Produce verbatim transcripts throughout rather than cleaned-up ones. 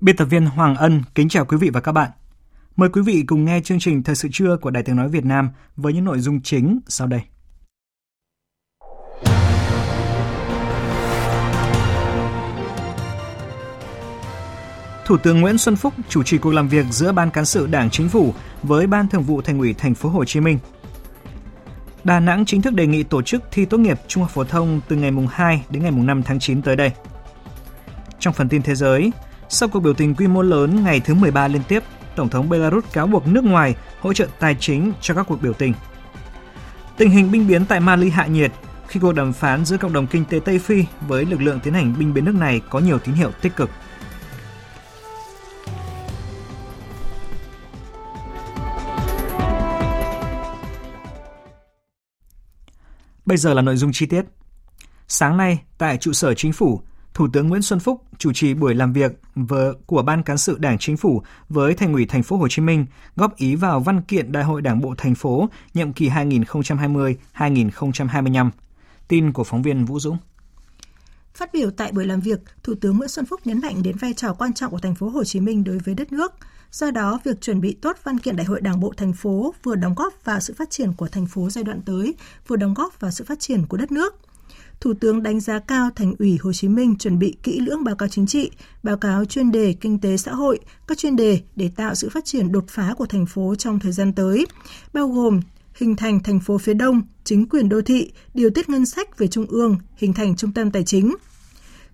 Biên tập viên Hoàng Ân kính chào quý vị và các bạn. Mời quý vị cùng nghe chương trình Thời sự trưa của Đài Tiếng nói Việt Nam với những nội dung chính sau đây. Thủ tướng Nguyễn Xuân Phúc chủ trì cuộc làm việc giữa Ban Cán sự Đảng Chính phủ với Ban Thường vụ Thành ủy Thành phố Hồ Chí Minh. Đà Nẵng chính thức đề nghị tổ chức thi tốt nghiệp trung học phổ thông từ ngày hai đến ngày năm tháng chín tới đây. Trong phần tin thế giới, sau cuộc biểu tình quy mô lớn ngày thứ mười ba liên tiếp, Tổng thống Belarus cáo buộc nước ngoài hỗ trợ tài chính cho các cuộc biểu tình. Tình hình binh biến tại Mali hạ nhiệt khi cuộc đàm phán giữa cộng đồng kinh tế Tây Phi với lực lượng tiến hành binh biến nước này có nhiều tín hiệu tích cực. Bây giờ là nội dung chi tiết. Sáng nay, tại trụ sở chính phủ, Thủ tướng Nguyễn Xuân Phúc chủ trì buổi làm việc với, của Ban Cán sự Đảng Chính phủ với Thành ủy Thành phố Hồ Chí Minh góp ý vào văn kiện Đại hội Đảng bộ Thành phố nhiệm kỳ hai nghìn không trăm hai mươi đến hai nghìn không trăm hai mươi lăm. Tin của phóng viên Vũ Dũng. Phát biểu tại buổi làm việc, Thủ tướng Nguyễn Xuân Phúc nhấn mạnh đến vai trò quan trọng của Thành phố Hồ Chí Minh đối với đất nước. Do đó, việc chuẩn bị tốt văn kiện Đại hội Đảng bộ Thành phố vừa đóng góp vào sự phát triển của thành phố giai đoạn tới, vừa đóng góp vào sự phát triển của đất nước. Thủ tướng đánh giá cao Thành ủy Hồ Chí Minh chuẩn bị kỹ lưỡng báo cáo chính trị, báo cáo chuyên đề kinh tế xã hội, các chuyên đề để tạo sự phát triển đột phá của thành phố trong thời gian tới, bao gồm hình thành thành phố phía Đông, chính quyền đô thị, điều tiết ngân sách về trung ương, hình thành trung tâm tài chính.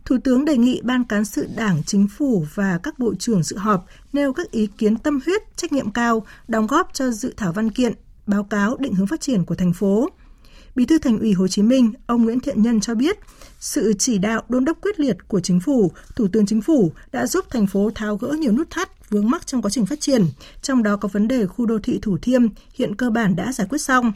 Thủ tướng đề nghị Ban Cán sự Đảng, Chính phủ và các bộ trưởng dự họp nêu các ý kiến tâm huyết, trách nhiệm cao, đóng góp cho dự thảo văn kiện, báo cáo định hướng phát triển của thành phố. Bí thư Thành ủy Hồ Chí Minh, ông Nguyễn Thiện Nhân cho biết, sự chỉ đạo đôn đốc quyết liệt của Chính phủ, Thủ tướng Chính phủ đã giúp thành phố tháo gỡ nhiều nút thắt, vướng mắc trong quá trình phát triển, trong đó có vấn đề khu đô thị Thủ Thiêm hiện cơ bản đã giải quyết xong.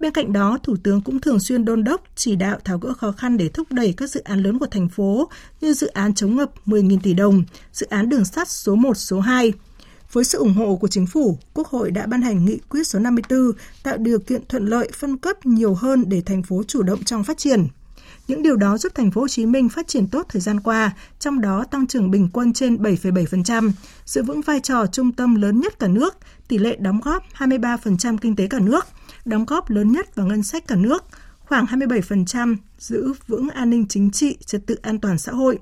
Bên cạnh đó, Thủ tướng cũng thường xuyên đôn đốc chỉ đạo tháo gỡ khó khăn để thúc đẩy các dự án lớn của thành phố như dự án chống ngập mười nghìn tỷ đồng, dự án đường sắt số một, số hai. Với sự ủng hộ của Chính phủ, Quốc hội đã ban hành nghị quyết số năm mươi tư tạo điều kiện thuận lợi phân cấp nhiều hơn để thành phố chủ động trong phát triển. Những điều đó giúp Thành phố Hồ Chí Minh phát triển tốt thời gian qua, trong đó tăng trưởng bình quân trên bảy phẩy bảy phần trăm, giữ vững vai trò trung tâm lớn nhất cả nước, tỷ lệ đóng góp hai mươi ba phần trăm kinh tế cả nước, đóng góp lớn nhất vào ngân sách cả nước, khoảng hai mươi bảy phần trăm giữ vững an ninh chính trị, trật tự an toàn xã hội.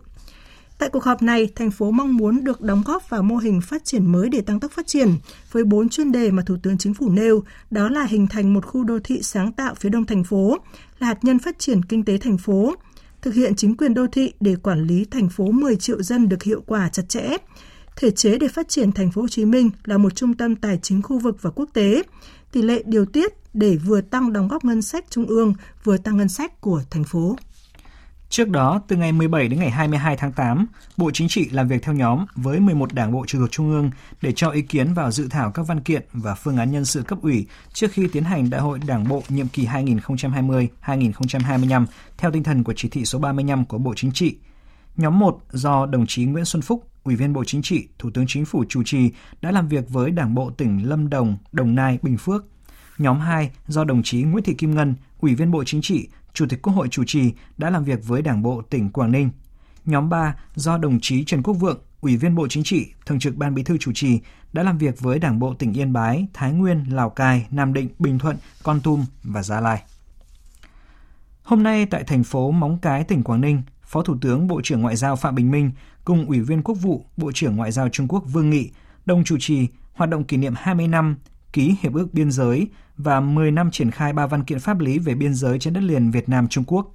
Tại cuộc họp này, thành phố mong muốn được đóng góp vào mô hình phát triển mới để tăng tốc phát triển, với bốn chuyên đề mà Thủ tướng Chính phủ nêu, đó là hình thành một khu đô thị sáng tạo phía Đông thành phố, là hạt nhân phát triển kinh tế thành phố, thực hiện chính quyền đô thị để quản lý thành phố mười triệu dân được hiệu quả chặt chẽ, thể chế để phát triển Thành phố Hồ Chí Minh là một trung tâm tài chính khu vực và quốc tế, tỷ lệ điều tiết để vừa tăng đóng góp ngân sách trung ương, vừa tăng ngân sách của thành phố. Trước đó, từ ngày mười bảy đến ngày hai mươi hai tháng tám, Bộ Chính trị làm việc theo nhóm với mười một đảng bộ trực thuộc Trung ương để cho ý kiến vào dự thảo các văn kiện và phương án nhân sự cấp ủy trước khi tiến hành Đại hội Đảng bộ nhiệm kỳ hai nghìn không trăm hai mươi đến hai nghìn không trăm hai mươi lăm theo tinh thần của chỉ thị số ba mươi lăm của Bộ Chính trị. Nhóm một do đồng chí Nguyễn Xuân Phúc, Ủy viên Bộ Chính trị, Thủ tướng Chính phủ chủ trì đã làm việc với đảng bộ tỉnh Lâm Đồng, Đồng Nai, Bình Phước. Nhóm hai do đồng chí Nguyễn Thị Kim Ngân, Ủy viên Bộ Chính trị, Chủ tịch Quốc hội chủ trì đã làm việc với Đảng bộ tỉnh Quảng Ninh. Nhóm ba do đồng chí Trần Quốc Vượng, Ủy viên Bộ Chính trị, Thường trực Ban Bí thư chủ trì đã làm việc với Đảng bộ tỉnh Yên Bái, Thái Nguyên, Lào Cai, Nam Định, Bình Thuận, Kon Tum và Gia Lai. Hôm nay tại thành phố Móng Cái, tỉnh Quảng Ninh, Phó Thủ tướng Bộ trưởng Ngoại giao Phạm Bình Minh cùng Ủy viên Quốc vụ Bộ trưởng Ngoại giao Trung Quốc Vương Nghị đồng chủ trì hoạt động kỷ niệm hai mươi năm ký Hiệp ước Biên giới và mười năm triển khai ba văn kiện pháp lý về biên giới trên đất liền Việt Nam-Trung Quốc.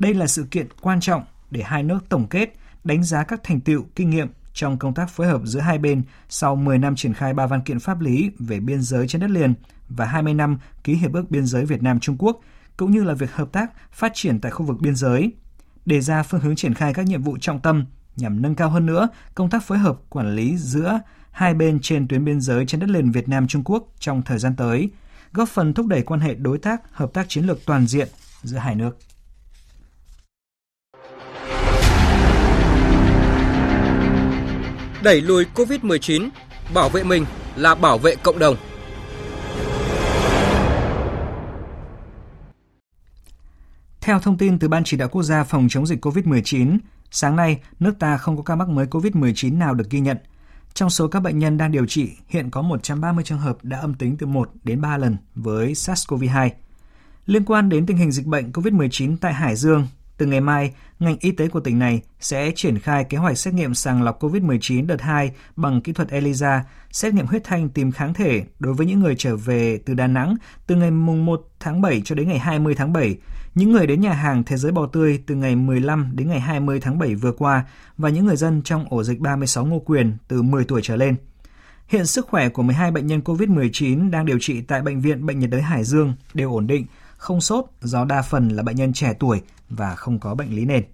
Đây là sự kiện quan trọng để hai nước tổng kết, đánh giá các thành tựu, kinh nghiệm trong công tác phối hợp giữa hai bên sau mười năm triển khai ba văn kiện pháp lý về biên giới trên đất liền và hai mươi năm ký Hiệp ước Biên giới Việt Nam-Trung Quốc, cũng như là việc hợp tác phát triển tại khu vực biên giới, đề ra phương hướng triển khai các nhiệm vụ trọng tâm nhằm nâng cao hơn nữa công tác phối hợp quản lý giữa hai bên trên tuyến biên giới trên đất liền Việt Nam-Trung Quốc trong thời gian tới, góp phần thúc đẩy quan hệ đối tác, hợp tác chiến lược toàn diện giữa hai nước. Đẩy lùi covid mười chín, bảo vệ mình là bảo vệ cộng đồng. Theo thông tin từ Ban Chỉ đạo Quốc gia phòng chống dịch covid mười chín, sáng nay, nước ta không có ca mắc mới covid mười chín nào được ghi nhận. Trong số các bệnh nhân đang điều trị, hiện có một trăm ba mươi trường hợp đã âm tính từ một đến ba lần với SARS-xê o vê hai. Liên quan đến tình hình dịch bệnh covid mười chín tại Hải Dương, từ ngày mai, ngành y tế của tỉnh này sẽ triển khai kế hoạch xét nghiệm sàng lọc covid mười chín đợt hai bằng kỹ thuật ELISA, xét nghiệm huyết thanh tìm kháng thể đối với những người trở về từ Đà Nẵng từ ngày mùng một tháng bảy cho đến ngày hai mươi tháng bảy, những người đến nhà hàng Thế giới Bò Tươi từ ngày mười lăm đến ngày hai mươi tháng bảy vừa qua và những người dân trong ổ dịch ba mươi sáu Ngô Quyền từ mười tuổi trở lên. Hiện sức khỏe của mười hai bệnh nhân covid mười chín đang điều trị tại Bệnh viện Bệnh nhiệt đới Hải Dương đều ổn định, không sốt do đa phần là bệnh nhân trẻ tuổi và không có bệnh lý nền.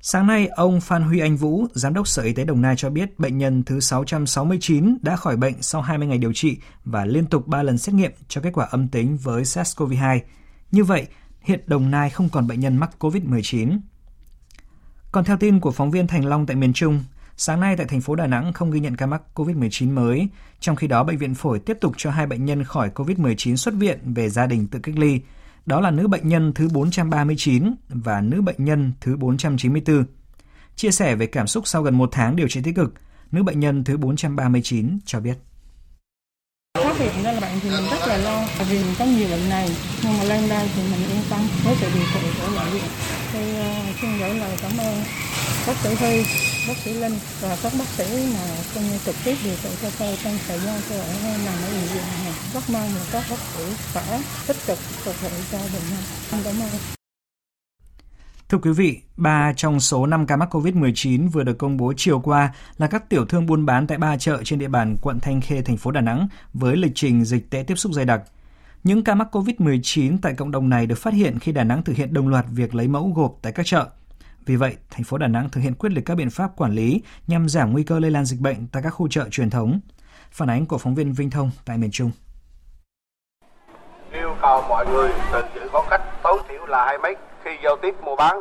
Sáng nay, ông Phan Huy Anh Vũ, Giám đốc Sở Y tế Đồng Nai cho biết bệnh nhân thứ sáu trăm sáu mươi chín đã khỏi bệnh sau hai mươi ngày điều trị và liên tục ba lần xét nghiệm cho kết quả âm tính với SARS-xê o vê hai. Như vậy, hiện Đồng Nai không còn bệnh nhân mắc covid mười chín. Còn theo tin của phóng viên Thành Long tại miền Trung, sáng nay tại thành phố Đà Nẵng không ghi nhận ca mắc covid mười chín mới, trong khi đó Bệnh viện Phổi tiếp tục cho hai bệnh nhân khỏi covid mười chín xuất viện về gia đình tự cách ly. Đó là nữ bệnh nhân thứ bốn trăm ba mươi chín và nữ bệnh nhân thứ bốn trăm chín mươi tư. Chia sẻ về cảm xúc sau gần một tháng điều trị tích cực, nữ bệnh nhân thứ bốn trăm ba mươi chín cho biết. Phát hiện ra là bạn thì mình rất là lo, vì mình có nhiều bệnh này, nhưng mà lên đây thì mình yên tâm với sự điều trị của bệnh viện. Thì xin gửi lời cảm ơn bác sĩ Huy, bác sĩ Linh và các bác sĩ mà công nhân trực tiếp điều trị cho tôi trong thời gian tôi ở đây nằm ở bệnh viện này. Rất mong là các bác sĩ sẽ tích cực phục vụ cho bệnh nhân. Cảm ơn. Thưa quý vị, ba trong số năm ca mắc covid mười chín vừa được công bố chiều qua là các tiểu thương buôn bán tại ba chợ trên địa bàn quận Thanh Khê, thành phố Đà Nẵng với lịch trình dịch tễ tiếp xúc dày đặc. Những ca mắc covid mười chín tại cộng đồng này được phát hiện khi Đà Nẵng thực hiện đồng loạt việc lấy mẫu gộp tại các chợ. Vì vậy, thành phố Đà Nẵng thực hiện quyết liệt các biện pháp quản lý nhằm giảm nguy cơ lây lan dịch bệnh tại các khu chợ truyền thống. Phản ánh của phóng viên Vinh Thông tại miền Trung. Yêu cầu mọi người tự giữ khoảng cách tối thiểu là hai mét khi giao tiếp mua bán.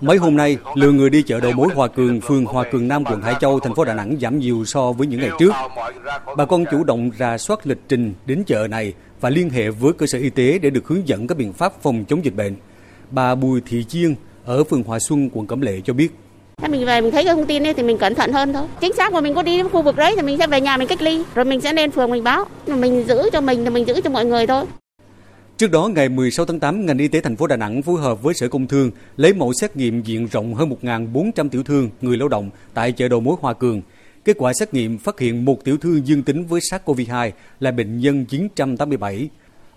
Mấy hôm nay, lượng người đi chợ đầu mối Hòa Cường, phường Hòa Cường Nam, quận Hải Châu, thành phố Đà Nẵng giảm nhiều so với những ngày trước. Bà con chủ động rà soát lịch trình đến chợ này và liên hệ với cơ sở y tế để được hướng dẫn các biện pháp phòng chống dịch bệnh. Bà Bùi Thị Chiên ở phường Hòa Xuân, quận Cẩm Lệ cho biết. Mình về mình thấy cái thông tin ấy thì mình cẩn thận hơn thôi. Chính xác mà mình có đi khu vực đấy thì mình sẽ về nhà mình cách ly, rồi mình sẽ lên phường mình báo, mình giữ cho mình thì mình giữ cho mọi người thôi. Trước đó, ngày mười sáu tháng tám, ngành y tế thành phố Đà Nẵng phối hợp với Sở Công Thương lấy mẫu xét nghiệm diện rộng hơn một nghìn bốn trăm tiểu thương, người lao động tại chợ đầu mối Hòa Cường. Kết quả xét nghiệm phát hiện một tiểu thương dương tính với SARS-xê o vê hai là bệnh nhân chín trăm tám mươi bảy.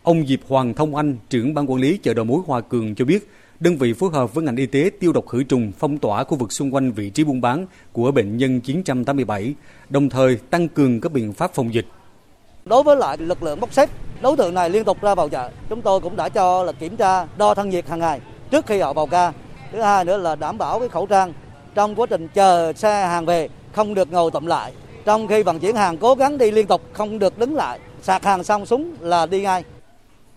Ông Diệp Hoàng Thông Anh, trưởng ban quản lý chợ đầu mối Hòa Cường cho biết, đơn vị phối hợp với ngành y tế tiêu độc khử trùng, phong tỏa khu vực xung quanh vị trí buôn bán của bệnh nhân chín trăm tám mươi bảy, đồng thời tăng cường các biện pháp phòng dịch. Đối với lại lực lượng bốc xếp, đối tượng này liên tục ra vào chợ, chúng tôi cũng đã cho là kiểm tra đo thân nhiệt hàng ngày trước khi họ vào ca. Thứ hai nữa là đảm bảo cái khẩu trang trong quá trình chờ xe hàng về, không được ngồi tụm lại. Trong khi vận chuyển hàng cố gắng đi liên tục, không được đứng lại, sạc hàng xong xuống là đi ngay.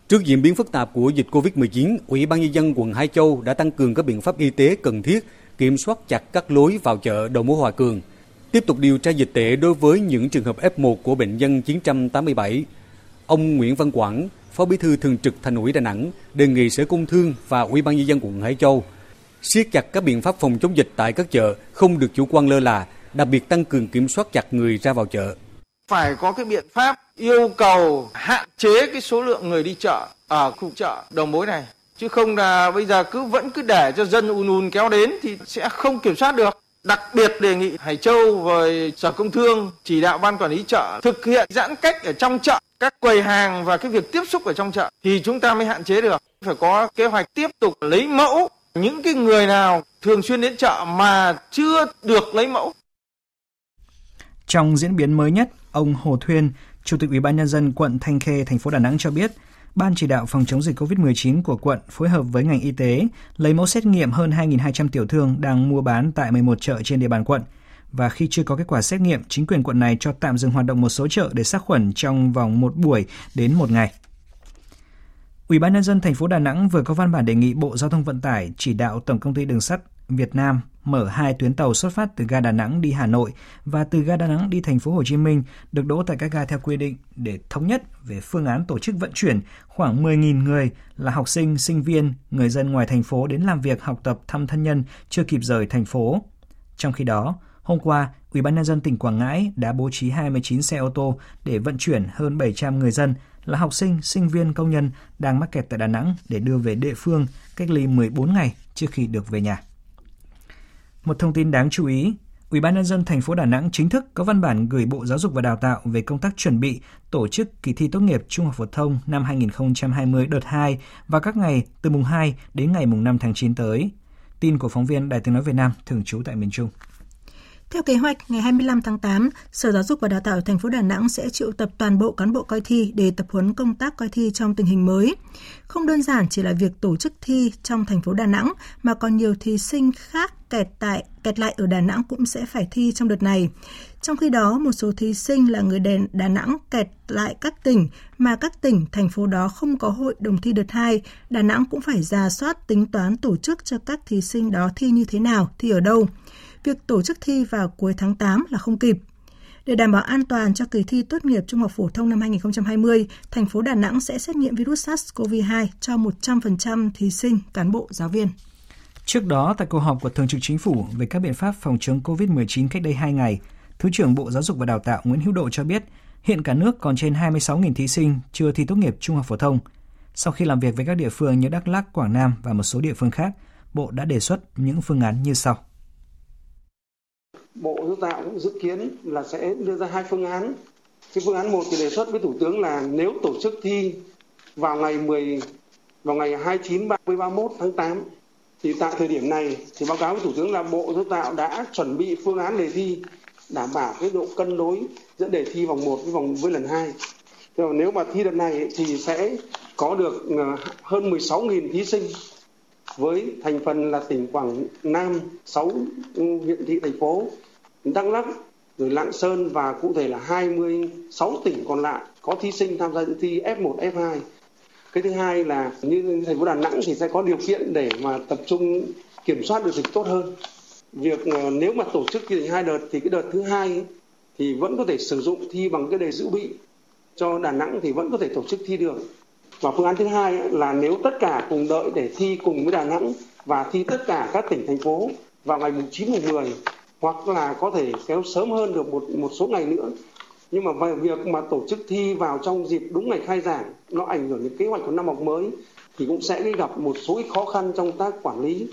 Trước diễn biến phức tạp của dịch covid mười chín, Ủy ban nhân dân quận Hải Châu đã tăng cường các biện pháp y tế cần thiết, kiểm soát chặt các lối vào chợ đầu mối Hòa Cường, tiếp tục điều tra dịch tễ đối với những trường hợp ép một của bệnh nhân chín trăm tám mươi bảy. Ông Nguyễn Văn Quảng, Phó Bí thư Thường trực Thành ủy Đà Nẵng, đề nghị Sở Công Thương và Ủy ban nhân dân quận Hải Châu siết chặt các biện pháp phòng chống dịch tại các chợ, không được chủ quan lơ là, đặc biệt tăng cường kiểm soát chặt người ra vào chợ. Phải có cái biện pháp yêu cầu hạn chế cái số lượng người đi chợ ở khu chợ đầu mối này, chứ không là bây giờ cứ vẫn cứ để cho dân ùn ùn kéo đến thì sẽ không kiểm soát được. Đặc biệt đề nghị Hải Châu và Sở Công Thương chỉ đạo ban quản lý chợ thực hiện giãn cách ở trong chợ, các quầy hàng và cái việc tiếp xúc ở trong chợ thì chúng ta mới hạn chế được. Phải có kế hoạch tiếp tục lấy mẫu những cái người nào thường xuyên đến chợ mà chưa được lấy mẫu. Trong diễn biến mới nhất, ông Hồ Thuyên, Chủ tịch Ủy ban Nhân dân quận Thanh Khê, thành phố Đà Nẵng cho biết, Ban chỉ đạo phòng chống dịch covid mười chín của quận phối hợp với ngành y tế lấy mẫu xét nghiệm hơn hai nghìn hai trăm tiểu thương đang mua bán tại mười một chợ trên địa bàn quận. Và khi chưa có kết quả xét nghiệm, chính quyền quận này cho tạm dừng hoạt động một số chợ để sát khuẩn trong vòng một buổi đến một ngày. Ủy ban Nhân dân thành phố Đà Nẵng vừa có văn bản đề nghị Bộ Giao thông Vận tải chỉ đạo Tổng công ty Đường sắt Việt Nam mở hai tuyến tàu xuất phát từ ga Đà Nẵng đi Hà Nội và từ ga Đà Nẵng đi thành phố Hồ Chí Minh được đỗ tại các ga theo quy định để thống nhất về phương án tổ chức vận chuyển khoảng mười nghìn người là học sinh, sinh viên, người dân ngoài thành phố đến làm việc, học tập, thăm thân nhân chưa kịp rời thành phố. Trong khi đó, hôm qua, Ủy ban Nhân dân tỉnh Quảng Ngãi đã bố trí hai mươi chín xe ô tô để vận chuyển hơn bảy trăm người dân là học sinh, sinh viên, công nhân đang mắc kẹt tại Đà Nẵng để đưa về địa phương cách ly mười bốn ngày trước khi được về nhà. Một thông tin đáng chú ý, Ủy ban Nhân dân thành phố Đà Nẵng chính thức có văn bản gửi Bộ Giáo dục và Đào tạo về công tác chuẩn bị tổ chức kỳ thi tốt nghiệp trung học phổ thông năm hai nghìn không trăm hai mươi đợt hai vào các ngày từ mùng hai đến ngày mùng năm tháng chín tới. Tin của phóng viên Đài Tiếng nói Việt Nam thường trú tại miền Trung. Theo kế hoạch, ngày hai mươi lăm tháng tám, Sở Giáo dục và Đào tạo thành phố Đà Nẵng sẽ triệu tập toàn bộ cán bộ coi thi để tập huấn công tác coi thi trong tình hình mới. Không đơn giản chỉ là việc tổ chức thi trong thành phố Đà Nẵng mà còn nhiều thí sinh khác kẹt tại kẹt lại ở Đà Nẵng cũng sẽ phải thi trong đợt này. Trong khi đó, một số thí sinh là người Đà Nẵng kẹt lại các tỉnh mà các tỉnh, thành phố đó không có hội đồng thi đợt hai, Đà Nẵng cũng phải rà soát tính toán tổ chức cho các thí sinh đó thi như thế nào, thi ở đâu. Việc tổ chức thi vào cuối tháng tám là không kịp. Để đảm bảo an toàn cho kỳ thi tốt nghiệp trung học phổ thông năm hai nghìn không trăm hai mươi, thành phố Đà Nẵng sẽ xét nghiệm virus SARS-xê o vê hai cho một trăm phần trăm thí sinh, cán bộ, giáo viên. Trước đó, tại cuộc họp của Thường trực Chính phủ về các biện pháp phòng chống covid mười chín cách đây hai ngày, Thứ trưởng Bộ Giáo dục và Đào tạo Nguyễn Hữu Độ cho biết hiện cả nước còn trên hai mươi sáu nghìn thí sinh chưa thi tốt nghiệp trung học phổ thông. Sau khi làm việc với các địa phương như Đắk Lắk, Quảng Nam và một số địa phương khác, Bộ đã đề xuất những phương án như sau. Bộ Giáo dục Đào tạo cũng dự kiến là sẽ đưa ra hai phương án. Cái phương án một thì đề xuất với Thủ tướng là nếu tổ chức thi vào ngày mười vào ngày hai mươi chín, ba mươi, ba mươi mốt tháng tám thì tại thời điểm này thì báo cáo với Thủ tướng là Bộ Giáo dục Đào tạo đã chuẩn bị phương án đề thi đảm bảo cái độ cân đối giữa đề thi vòng một với vòng với lần hai. Nếu mà thi đợt này thì sẽ có được hơn mười sáu nghìn thí sinh với thành phần là tỉnh Quảng Nam, sáu huyện thị thành phố, Đắk Lắk, rồi Lạng Sơn và cụ thể là hai mươi sáu tỉnh còn lại có thí sinh tham gia dự thi ép một, ép hai. Cái thứ hai là như thành phố Đà Nẵng thì sẽ có điều kiện để mà tập trung kiểm soát được dịch tốt hơn. Việc nếu mà tổ chức thi hai đợt thì cái đợt thứ hai ấy, thì vẫn có thể sử dụng thi bằng cái đề dự bị cho Đà Nẵng thì vẫn có thể tổ chức thi được. Và phương án thứ hai là nếu tất cả cùng đợi để thi cùng với Đà Nẵng và thi tất cả các tỉnh, thành phố vào ngày chín, mười hoặc là có thể kéo sớm hơn được một, một số ngày nữa. Nhưng mà về việc mà tổ chức thi vào trong dịp đúng ngày khai giảng nó ảnh hưởng đến kế hoạch của năm học mới thì cũng sẽ gặp một số khó khăn trong tác quản lý.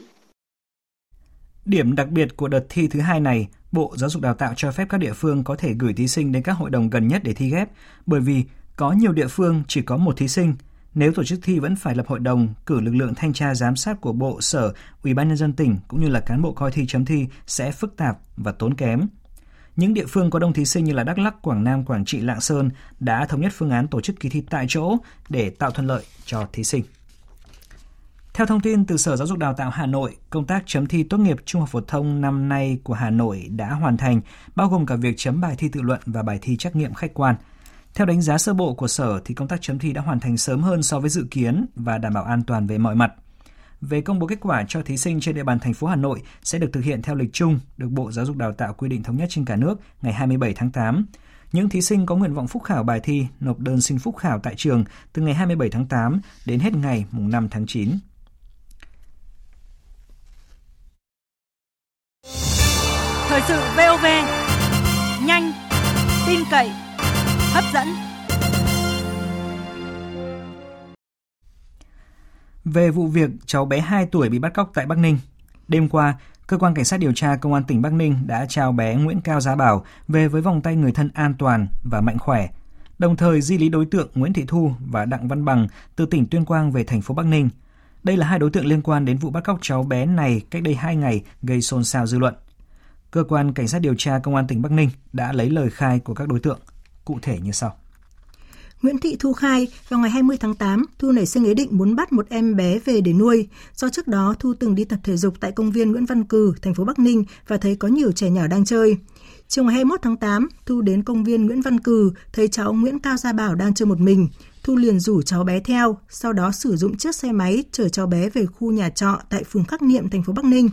Điểm đặc biệt của đợt thi thứ hai này, Bộ Giáo dục Đào tạo cho phép các địa phương có thể gửi thí sinh đến các hội đồng gần nhất để thi ghép bởi vì có nhiều địa phương chỉ có một thí sinh. Nếu tổ chức thi vẫn phải lập hội đồng, cử lực lượng thanh tra giám sát của Bộ, Sở, Ủy ban Nhân dân tỉnh cũng như là cán bộ coi thi chấm thi sẽ phức tạp và tốn kém. Những địa phương có đông thí sinh như là Đắk Lắk, Quảng Nam, Quảng Trị, Lạng Sơn đã thống nhất phương án tổ chức kỳ thi tại chỗ để tạo thuận lợi cho thí sinh. Theo thông tin từ Sở Giáo dục Đào tạo Hà Nội, công tác chấm thi tốt nghiệp trung học phổ thông năm nay của Hà Nội đã hoàn thành, bao gồm cả việc chấm bài thi tự luận và bài thi trắc nghiệm khách quan. Theo đánh giá sơ bộ của Sở thì công tác chấm thi đã hoàn thành sớm hơn so với dự kiến và đảm bảo an toàn về mọi mặt. Về công bố kết quả cho thí sinh trên địa bàn thành phố Hà Nội sẽ được thực hiện theo lịch chung được Bộ Giáo dục Đào tạo quy định thống nhất trên cả nước ngày hai mươi bảy tháng tám. Những thí sinh có nguyện vọng phúc khảo bài thi nộp đơn xin phúc khảo tại trường từ ngày hai mươi bảy tháng tám đến hết ngày năm tháng chín. Thời sự vê o vê, nhanh, tin cậy, hấp dẫn. Về vụ việc cháu bé hai tuổi bị bắt cóc tại Bắc Ninh, đêm qua, Cơ quan Cảnh sát điều tra Công an tỉnh Bắc Ninh đã trao bé Nguyễn Cao Giá Bảo về với vòng tay người thân an toàn và mạnh khỏe. đồng thời di lý đối tượng Nguyễn Thị Thu và Đặng Văn Bằng từ tỉnh Tuyên Quang về thành phố Bắc Ninh. Đây là hai đối tượng liên quan đến vụ bắt cóc cháu bé này cách đây hai ngày gây xôn xao dư luận. Cơ quan Cảnh sát điều tra Công an tỉnh Bắc Ninh đã lấy lời khai của các đối tượng, cụ thể như sau. Nguyễn Thị Thu khai, vào ngày hai mươi tháng tám, Thu nảy sinh ý định muốn bắt một em bé về để nuôi. Do trước đó, Thu từng đi tập thể dục tại công viên Nguyễn Văn Cừ, thành phố Bắc Ninh và thấy có nhiều trẻ nhỏ đang chơi. Chiều ngày hai mươi mốt tháng tám, Thu đến công viên Nguyễn Văn Cừ, thấy cháu Nguyễn Cao Gia Bảo đang chơi một mình. Thu liền rủ cháu bé theo, sau đó sử dụng chiếc xe máy chở cháu bé về khu nhà trọ tại phường Khắc Niệm, thành phố Bắc Ninh.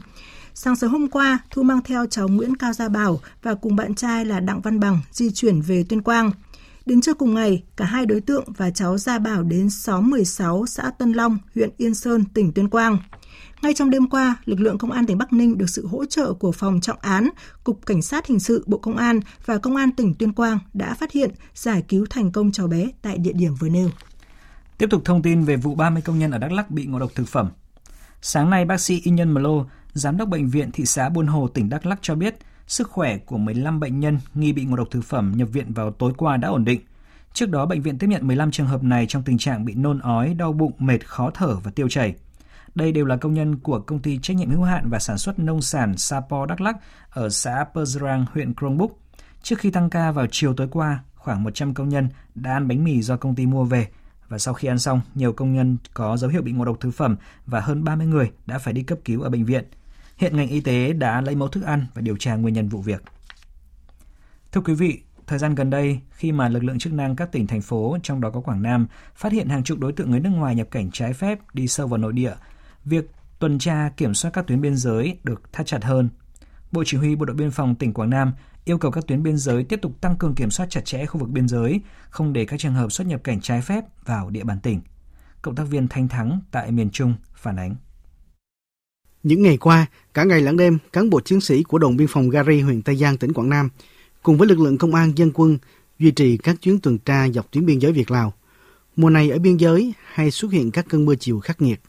Sáng sớm hôm qua, Thu mang theo cháu Nguyễn Cao Gia Bảo và cùng bạn trai là Đặng Văn Bằng di chuyển về Tuyên Quang. Đến trưa cùng ngày, cả hai đối tượng và cháu Gia Bảo đến xóm mười sáu, xã Tân Long, huyện Yên Sơn, tỉnh Tuyên Quang. Ngay trong đêm qua, lực lượng Công an tỉnh Bắc Ninh được sự hỗ trợ của Phòng Trọng án, Cục Cảnh sát Hình sự Bộ Công an và Công an tỉnh Tuyên Quang đã phát hiện, giải cứu thành công cháu bé tại địa điểm vừa nêu. Tiếp tục thông tin về vụ ba mươi công nhân ở Đắk Lắk bị ngộ độc thực phẩm. Sáng nay, bác sĩ Ynyen Mlo, Giám đốc Bệnh viện thị xã Buôn Hồ, tỉnh Đắk Lắk cho biết, sức khỏe của mười lăm bệnh nhân nghi bị ngộ độc thực phẩm nhập viện vào tối qua đã ổn định. Trước đó, bệnh viện tiếp nhận mười lăm trường hợp này trong tình trạng bị nôn ói, đau bụng, mệt, khó thở và tiêu chảy. Đây đều là công nhân của công ty trách nhiệm hữu hạn và sản xuất nông sản Sapo Đắk Lắk ở xã Pezrang, huyện Krông Búc. Trước khi tăng ca vào chiều tối qua, khoảng một trăm công nhân đã ăn bánh mì do công ty mua về. Và sau khi ăn xong, nhiều công nhân có dấu hiệu bị ngộ độc thực phẩm và hơn ba mươi người đã phải đi cấp cứu ở bệnh viện. Hiện ngành y tế đã lấy mẫu thức ăn và điều tra nguyên nhân vụ việc. Thưa quý vị, thời gian gần đây, khi mà lực lượng chức năng các tỉnh, thành phố, trong đó có Quảng Nam, phát hiện hàng chục đối tượng người nước ngoài nhập cảnh trái phép đi sâu vào nội địa, việc tuần tra kiểm soát các tuyến biên giới được thắt chặt hơn. Bộ Chỉ huy Bộ đội Biên phòng tỉnh Quảng Nam yêu cầu các tuyến biên giới tiếp tục tăng cường kiểm soát chặt chẽ khu vực biên giới, không để các trường hợp xuất nhập cảnh trái phép vào địa bàn tỉnh. Cộng tác viên Thanh Thắng tại miền Trung phản ánh. Những ngày qua, cả ngày lẫn đêm, cán bộ chiến sĩ của đồn biên phòng Gari, huyện Tây Giang, tỉnh Quảng Nam, cùng với lực lượng công an, dân quân, duy trì các chuyến tuần tra dọc tuyến biên giới Việt-Lào. Mùa này ở biên giới hay xuất hiện các cơn mưa chiều khắc nghiệt.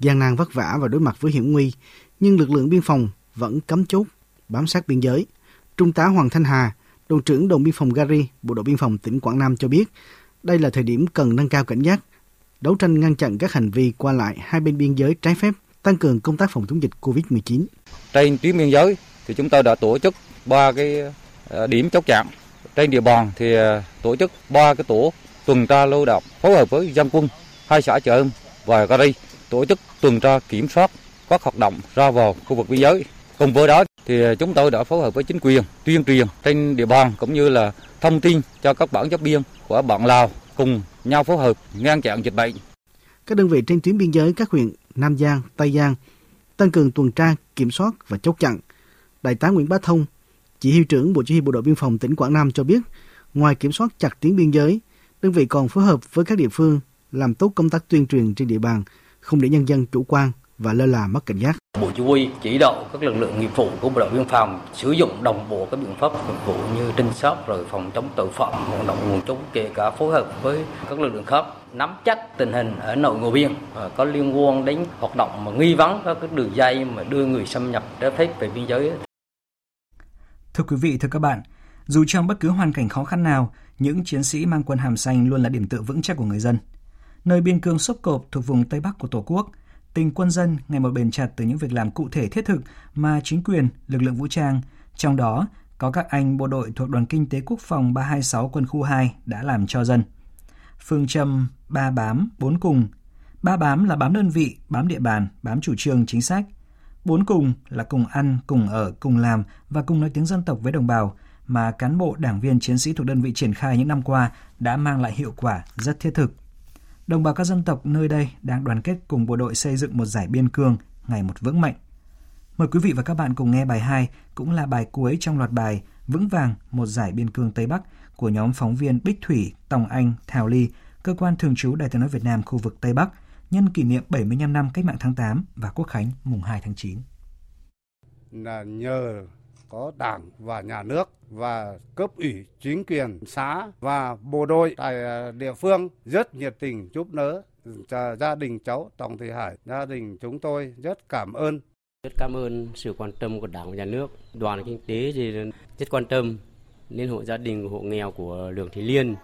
Gian nan vất vả và đối mặt với hiểm nguy, nhưng lực lượng biên phòng vẫn cắm chốt, bám sát biên giới. Trung tá Hoàng Thanh Hà, đồn trưởng đồn biên phòng Gari, Bộ đội Biên phòng tỉnh Quảng Nam cho biết, đây là thời điểm cần nâng cao cảnh giác, đấu tranh ngăn chặn các hành vi qua lại hai bên biên giới trái phép, tăng cường công tác phòng chống dịch covid mười chín. Trên tuyến biên giới thì chúng tôi đã tổ chức ba cái điểm chốt chặn. Trên địa bàn thì tổ chức ba cái tổ tuần tra lưu động phối hợp với dân quân hai xã Chợ Âm và Gari tổ chức tuần tra kiểm soát các hoạt động ra vào khu vực biên giới. Cùng với đó thì chúng tôi đã phối hợp với chính quyền tuyên truyền trên địa bàn cũng như là thông tin cho các bản giáp biên của bọn Lào cùng nhau phối hợp ngăn chặn dịch bệnh. Các đơn vị trên tuyến biên giới các huyện Nam Giang, Tây Giang tăng cường tuần tra, kiểm soát và chốt chặn. Đại tá Nguyễn Bá Thông, chỉ huy trưởng Bộ Chỉ huy Bộ đội Biên phòng tỉnh Quảng Nam cho biết, ngoài kiểm soát chặt tuyến biên giới, đơn vị còn phối hợp với các địa phương làm tốt công tác tuyên truyền trên địa bàn, không để nhân dân chủ quan và lơ là mất cảnh giác. Bộ Chỉ huy chỉ đạo các lực lượng nghiệp vụ của Bộ đội Biên phòng sử dụng đồng bộ các biện pháp nghiệp vụ như trinh sát rồi phòng chống tội phạm, hoạt động nguồn chống, kể cả phối hợp với các lực lượng khác nắm chắc tình hình ở nội ngô biên có liên quan đến hoạt động mà nghi vấn các đường dây mà đưa người xâm nhập trái phép về biên giới. Thưa quý vị, thưa các bạn, dù trong bất cứ hoàn cảnh khó khăn nào, những chiến sĩ mang quân hàm xanh luôn là điểm tựa vững chắc của người dân. Nơi biên cương xốp cộp thuộc vùng Tây Bắc của Tổ quốc, tình quân dân ngày một bền chặt từ những việc làm cụ thể thiết thực mà chính quyền, lực lượng vũ trang, trong đó có các anh bộ đội thuộc Đoàn Kinh tế Quốc phòng ba hai sáu Quân khu hai đã làm cho dân. Phương châm ba bám, bốn cùng. Ba bám là bám đơn vị, bám địa bàn, bám chủ trương, chính sách. Bốn cùng là cùng ăn, cùng ở, cùng làm và cùng nói tiếng dân tộc với đồng bào mà cán bộ, đảng viên, chiến sĩ thuộc đơn vị triển khai những năm qua đã mang lại hiệu quả rất thiết thực. Đồng bào các dân tộc nơi đây đang đoàn kết cùng bộ đội xây dựng một dải biên cương ngày một vững mạnh. Mời quý vị và các bạn cùng nghe bài hai, cũng là bài cuối trong loạt bài Vững vàng một dải biên cương Tây Bắc của nhóm phóng viên Bích Thủy, Tòng Anh, Thảo Ly, cơ quan thường trú Đài Tiếng nói Việt Nam khu vực Tây Bắc, nhân kỷ niệm bảy mươi lăm năm Cách mạng tháng tám và Quốc khánh mùng hai tháng chín. Là nhờ có Đảng và Nhà nước và cấp ủy chính quyền xã và bộ đội tại địa phương rất nhiệt tình giúp đỡ gia đình cháu Tòng Thị Hải, gia đình chúng tôi rất cảm ơn. Rất cảm ơn sự quan tâm của Đảng và Nhà nước, Đoàn Kinh tế thì rất quan tâm, nên hộ gia đình, hộ nghèo của Lường Thị Liên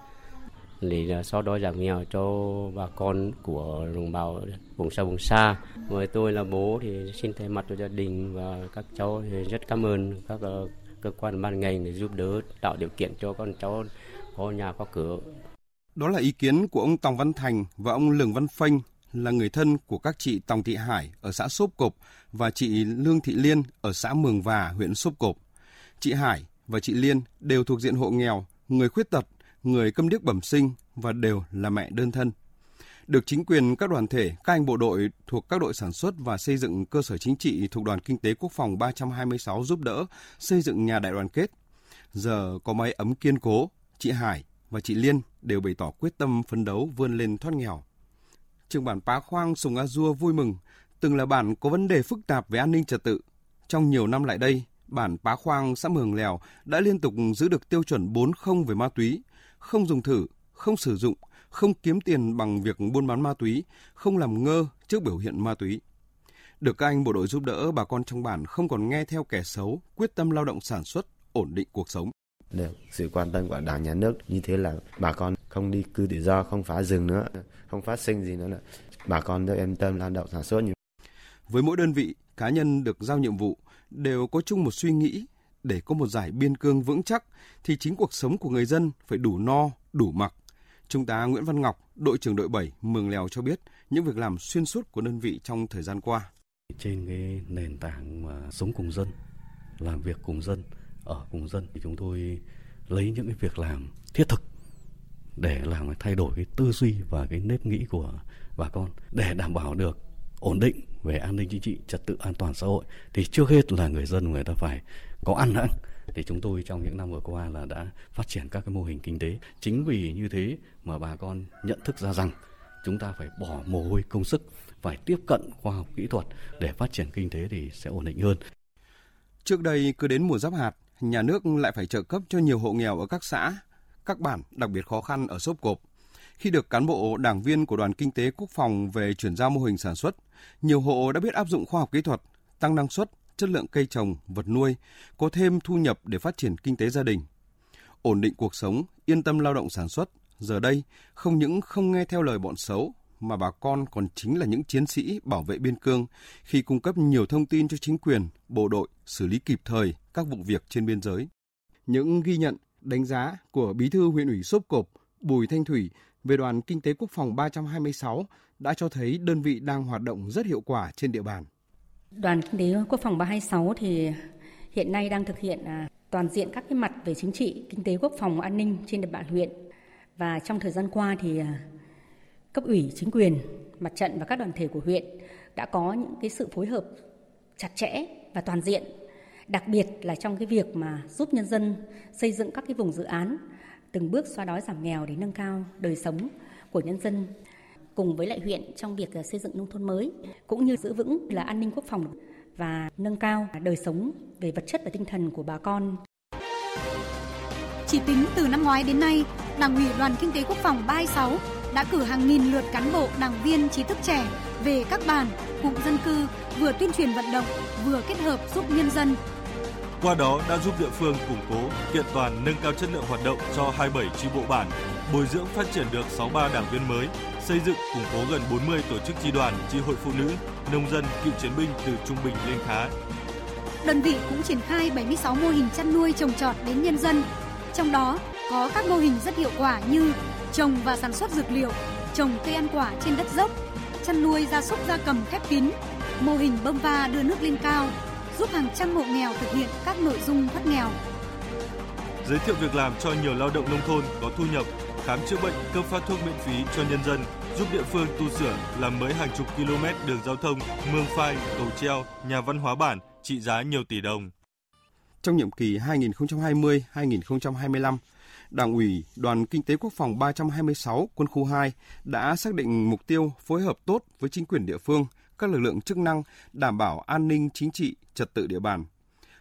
để xóa đói giảm nghèo cho bà con của đồng bào vùng sâu vùng xa. Với tôi là bố thì xin thay mặt cho gia đình và các cháu thì rất cảm ơn các cơ quan ban ngành để giúp đỡ tạo điều kiện cho con cháu có nhà có cửa. Đó là ý kiến của ông Tòng Văn Thành và ông Lường Văn Phanh, là người thân của các chị Tòng Thị Hải ở xã Sốp Cộp và chị Lương Thị Liên ở xã Mường Và, huyện Sốp Cộp. Chị Hải và chị Liên đều thuộc diện hộ nghèo, người khuyết tật, người câm điếc bẩm sinh và đều là mẹ đơn thân. Được chính quyền, các đoàn thể, các anh bộ đội thuộc các đội sản xuất và xây dựng cơ sở chính trị thuộc Đoàn Kinh tế Quốc phòng ba trăm hai mươi sáu giúp đỡ xây dựng nhà đại đoàn kết. Giờ có mái ấm kiên cố, chị Hải và chị Liên đều bày tỏ quyết tâm phấn đấu vươn lên thoát nghèo. Trường bản Pá Khoang, Sùng A Dua vui mừng, từng là bản có vấn đề phức tạp về an ninh trật tự. Trong nhiều năm lại đây, bản Pá Khoang, xã Mường Lèo đã liên tục giữ được tiêu chuẩn bốn không về ma túy, không dùng thử, không sử dụng, không kiếm tiền bằng việc buôn bán ma túy, không làm ngơ trước biểu hiện ma túy. Được các anh bộ đội giúp đỡ, bà con trong bản không còn nghe theo kẻ xấu, quyết tâm lao động sản xuất, ổn định cuộc sống. Được sự quan tâm của Đảng, Nhà nước như thế là bà con không đi cư tự do, không phá rừng nữa, không phát sinh gì nữa, bà con rất yên tâm lao động sản xuất. Với mỗi đơn vị, cá nhân được giao nhiệm vụ đều có chung một suy nghĩ, để có một dải biên cương vững chắc thì chính cuộc sống của người dân phải đủ no, đủ mặc. Trung tá Nguyễn Văn Ngọc, đội trưởng đội bảy Mường Lèo cho biết những việc làm xuyên suốt của đơn vị trong thời gian qua. Trên cái nền tảng mà sống cùng dân, làm việc cùng dân, ở cùng dân thì chúng tôi lấy những cái việc làm thiết thực để làm thay đổi cái tư duy và cái nếp nghĩ của bà con để đảm bảo được ổn định về an ninh chính trị, trật tự an toàn xã hội thì trước hết là người dân người ta phải có ăn hẵng. Thì chúng tôi trong những năm vừa qua là đã phát triển các cái mô hình kinh tế. Chính vì như thế mà bà con nhận thức ra rằng chúng ta phải bỏ mồ hôi công sức, phải tiếp cận khoa học kỹ thuật để phát triển kinh tế thì sẽ ổn định hơn. Trước đây cứ đến mùa giáp hạt, nhà nước lại phải trợ cấp cho nhiều hộ nghèo ở các xã, các bản đặc biệt khó khăn ở Sốp Cộp. Khi được cán bộ đảng viên của Đoàn Kinh tế Quốc phòng về chuyển giao mô hình sản xuất, nhiều hộ đã biết áp dụng khoa học kỹ thuật, tăng năng suất, chất lượng cây trồng, vật nuôi, có thêm thu nhập để phát triển kinh tế gia đình. Ổn định cuộc sống, yên tâm lao động sản xuất, giờ đây không những không nghe theo lời bọn xấu, mà bà con còn chính là những chiến sĩ bảo vệ biên cương khi cung cấp nhiều thông tin cho chính quyền, bộ đội xử lý kịp thời các vụ việc trên biên giới. Những ghi nhận, đánh giá của Bí thư Huyện ủy Sốp Cộp Bùi Thanh Thủy về Đoàn Kinh tế Quốc phòng ba trăm hai mươi sáu đã cho thấy đơn vị đang hoạt động rất hiệu quả trên địa bàn. Đoàn Kinh tế Quốc phòng ba trăm hai mươi sáu thì hiện nay đang thực hiện toàn diện các cái mặt về chính trị, kinh tế, quốc phòng, an ninh trên địa bàn huyện. Và trong thời gian qua thì cấp ủy, chính quyền, mặt trận và các đoàn thể của huyện đã có những cái sự phối hợp chặt chẽ và toàn diện, đặc biệt là trong cái việc mà giúp nhân dân xây dựng các cái vùng dự án từng bước xóa đói giảm nghèo để nâng cao đời sống của nhân dân, cùng với lại huyện trong việc xây dựng nông thôn mới, cũng như giữ vững là an ninh quốc phòng và nâng cao đời sống về vật chất và tinh thần của bà con. Chỉ tính từ năm ngoái đến nay, Đảng ủy Đoàn Kinh tế Quốc phòng ba trăm hai mươi sáu đã cử hàng nghìn lượt cán bộ, đảng viên, trí thức trẻ về các bản, cụm dân cư, vừa tuyên truyền vận động, vừa kết hợp giúp nhân dân. Qua đó đã giúp địa phương củng cố, kiện toàn, nâng cao chất lượng hoạt động cho hai mươi bảy chi bộ bản, bồi dưỡng phát triển được sáu mươi ba đảng viên mới, xây dựng củng cố gần bốn mươi tổ chức chi đoàn, chi hội phụ nữ, nông dân, cựu chiến binh từ trung bình lên khá. Đơn vị cũng triển khai bảy mươi sáu mô hình chăn nuôi trồng trọt đến nhân dân, trong đó có các mô hình rất hiệu quả như trồng và sản xuất dược liệu, trồng cây ăn quả trên đất dốc, chăn nuôi gia súc gia cầm khép kín, mô hình bơm va đưa nước lên cao, giúp hàng trăm hộ nghèo thực hiện các nội dung thoát nghèo. Giới thiệu việc làm cho nhiều lao động nông thôn có thu nhập, khám chữa bệnh, cấp phát thuốc miễn phí cho nhân dân, giúp địa phương tu sửa, làm mới hàng chục km đường giao thông, mương phai, cầu treo, nhà văn hóa bản trị giá nhiều tỷ đồng. Trong nhiệm kỳ hai nghìn không trăm hai mươi đến hai nghìn không trăm hai mươi lăm, Đảng ủy Đoàn Kinh tế Quốc phòng ba trăm hai mươi sáu Quân khu hai đã xác định mục tiêu phối hợp tốt với chính quyền địa phương, các lực lượng chức năng đảm bảo an ninh chính trị, trật tự địa bàn.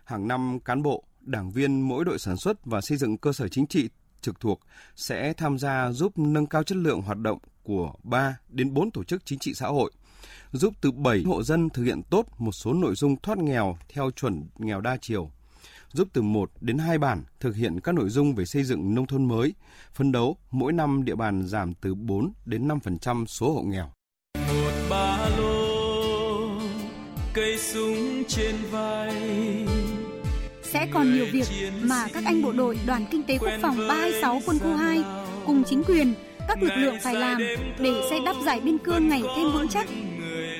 Hàng năm, cán bộ, đảng viên mỗi đội sản xuất và xây dựng cơ sở chính trị trực thuộc sẽ tham gia giúp nâng cao chất lượng hoạt động của ba đến bốn tổ chức chính trị xã hội, giúp từ bảy hộ dân thực hiện tốt một số nội dung thoát nghèo theo chuẩn nghèo đa chiều, giúp từ một đến hai bản thực hiện các nội dung về xây dựng nông thôn mới, phấn đấu mỗi năm địa bàn giảm từ bốn đến năm phần trăm số hộ nghèo. Một ba lô, cây súng trên vai. Sẽ còn nhiều việc mà các anh bộ đội Đoàn Kinh tế Quốc phòng ba hai sáu Quân khu hai cùng chính quyền, các lực lượng phải làm để xây đắp giải biên cương ngày thêm vững chắc.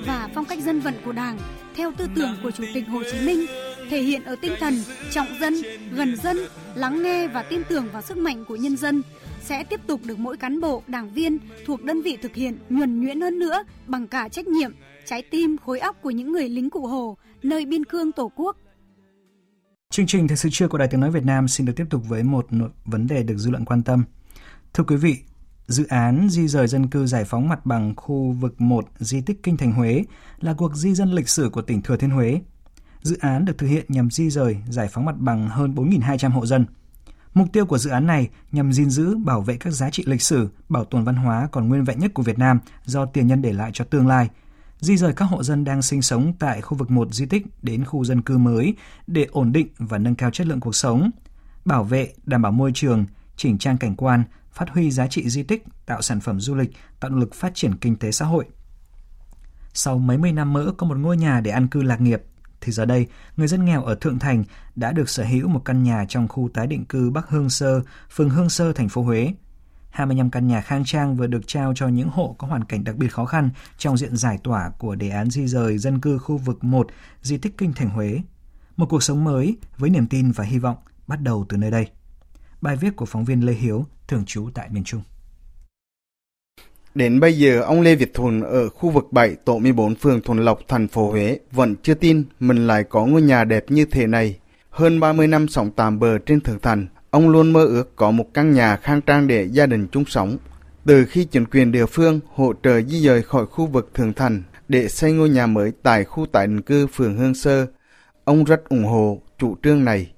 Và phong cách dân vận của Đảng theo tư tưởng của Chủ tịch Hồ Chí Minh thể hiện ở tinh thần trọng dân, gần dân, lắng nghe và tin tưởng vào sức mạnh của nhân dân sẽ tiếp tục được mỗi cán bộ, đảng viên thuộc đơn vị thực hiện nhuần nhuyễn hơn nữa bằng cả trách nhiệm, trái tim, khối óc của những người lính Cụ Hồ nơi biên cương Tổ quốc. Chương trình Thật sự trưa của Đài Tiếng nói Việt Nam xin được tiếp tục với một vấn đề được dư luận quan tâm. Thưa quý vị, dự án di rời dân cư giải phóng mặt bằng khu vực một di tích Kinh Thành Huế là cuộc di dân lịch sử của tỉnh Thừa Thiên Huế. Dự án được thực hiện nhằm di rời giải phóng mặt bằng hơn bốn nghìn hai trăm hộ dân. Mục tiêu của dự án này nhằm gìn giữ, bảo vệ các giá trị lịch sử, bảo tồn văn hóa còn nguyên vẹn nhất của Việt Nam do tiền nhân để lại cho tương lai. Di rời các hộ dân đang sinh sống tại khu vực một di tích đến khu dân cư mới để ổn định và nâng cao chất lượng cuộc sống, bảo vệ, đảm bảo môi trường, chỉnh trang cảnh quan, phát huy giá trị di tích, tạo sản phẩm du lịch, tạo động lực phát triển kinh tế xã hội. Sau mấy mươi năm mơ có một ngôi nhà để an cư lạc nghiệp, thì giờ đây, người dân nghèo ở Thượng Thành đã được sở hữu một căn nhà trong khu tái định cư Bắc Hương Sơ, phường Hương Sơ, thành phố Huế. hai mươi lăm căn nhà khang trang vừa được trao cho những hộ có hoàn cảnh đặc biệt khó khăn trong diện giải tỏa của đề án di rời dân cư khu vực một, di tích Kinh Thành Huế. Một cuộc sống mới với niềm tin và hy vọng bắt đầu từ nơi đây. Bài viết của phóng viên Lê Hiếu, thường trú tại miền Trung. Đến bây giờ, ông Lê Việt Thuần ở khu vực bảy, tổ mười bốn, phường Thuần Lộc, thành phố Huế vẫn chưa tin mình lại có ngôi nhà đẹp như thế này. Hơn ba mươi năm sống tạm bờ trên Thượng Thành, ông luôn mơ ước có một căn nhà khang trang để gia đình chung sống. Từ khi chính quyền địa phương hỗ trợ di dời khỏi khu vực Thượng Thành để xây ngôi nhà mới tại khu tái định cư phường Hương Sơ, ông rất ủng hộ chủ trương này.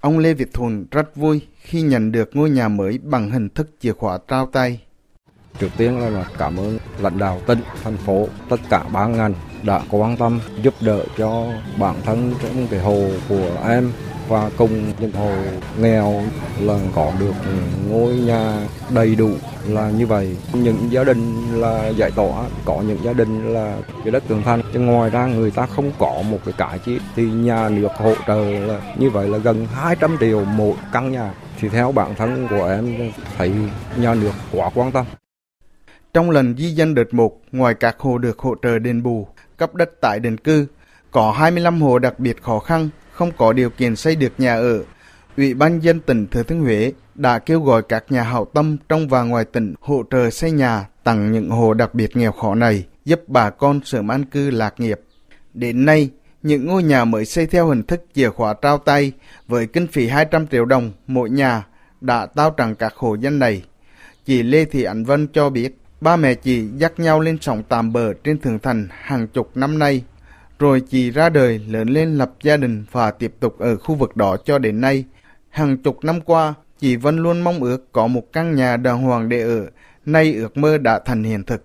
Ông Lê Việt Thuần rất vui khi nhận được ngôi nhà mới bằng hình thức chìa khóa trao tay. Trước tiên là cảm ơn lãnh đạo tỉnh, thành phố, tất cả ban ngành đã quan tâm giúp đỡ cho bản thân trong cái hộ của em và cùng những hộ nghèo là có được ngôi nhà đầy đủ là như vậy. Những gia đình là giải tỏa, có những gia đình là cái đất Tường Thành. Chứ ngoài ra người ta không có một cái cái chứ thì nhà nước hỗ trợ là như vậy là gần hai trăm triệu một căn nhà. Thì theo bản thân của em thấy nhà nước quá quan tâm. Trong lần di dân đợt một, ngoài các hộ được hỗ trợ đền bù, cấp đất tái định cư, có hai mươi lăm hộ đặc biệt khó khăn, không có điều kiện xây được nhà ở. Ủy ban nhân dân tỉnh Thừa Thiên Huế đã kêu gọi các nhà hảo tâm trong và ngoài tỉnh hỗ trợ xây nhà tặng những hộ đặc biệt nghèo khó này, giúp bà con sớm an cư lạc nghiệp. Đến nay, những ngôi nhà mới xây theo hình thức chìa khóa trao tay với kinh phí hai trăm triệu đồng mỗi nhà đã trao tặng các hộ dân này. Chị Lê Thị Ánh Vân cho biết, ba mẹ chị dắt nhau lên sống tạm bờ trên Thượng Thành hàng chục năm nay. Rồi chị ra đời, lớn lên, lập gia đình và tiếp tục ở khu vực đó cho đến nay. Hàng chục năm qua, chị vẫn luôn mong ước có một căn nhà đàng hoàng để ở. Nay ước mơ đã thành hiện thực.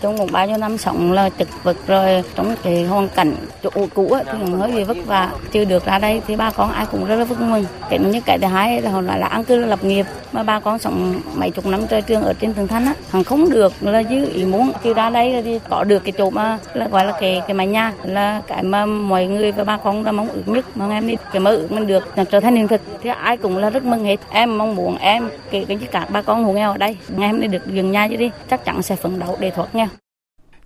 Trong một bao nhiêu năm sống là chật vật rồi, trong cái hoàn cảnh chỗ cũ ấy, thì hơi bị vất vả. Chưa được ra đây thì ba con ai cũng rất là vui mừng. Cái như cái thứ hai là họ là an cư lập nghiệp, mà ba con sống mấy chục năm trời trường ở trên Thượng Thành á, thằng không được là chứ ý muốn khi ra đây thì có được cái chỗ mà là gọi là cái cái mái nhà là cái mà mọi người và ba con đã mong ước nhất, mong em đi cái mơ ước mình được trở thành hiện thực thì ai cũng là rất mừng hết. Em mong muốn em kể cái cả ba con hộ nghèo ở đây, ngày hôm nay được dừng nhà chứ đi, chắc chắn sẽ phấn đấu để thoát nghèo.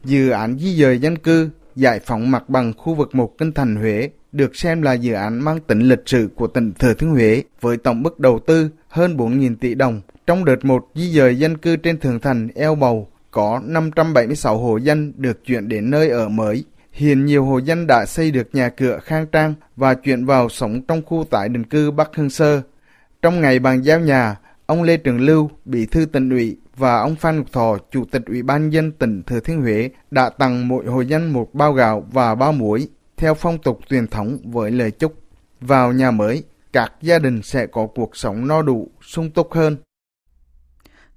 Dự án di dời dân cư, giải phóng mặt bằng khu vực một Kinh Thành Huế được xem là dự án mang tính lịch sử của tỉnh Thừa Thiên Huế với tổng mức đầu tư hơn bốn nghìn tỷ đồng. Trong đợt một di dời dân cư trên Thượng Thành, Eo Bầu có năm trăm bảy mươi sáu hộ dân được chuyển đến nơi ở mới. Hiện nhiều hộ dân đã xây được nhà cửa khang trang và chuyển vào sống trong khu tái định cư Bắc Hương Sơ. Trong ngày bàn giao nhà, ông Lê Trường Lưu, Bí thư tỉnh ủy, và ông Phan Ngọc Thọ, Chủ tịch Ủy ban nhân dân tỉnh Thừa Thiên Huế đã tặng mỗi hộ dân một bao gạo và bao muối theo phong tục truyền thống với lời chúc. Vào nhà mới, các gia đình sẽ có cuộc sống no đủ, sung túc hơn.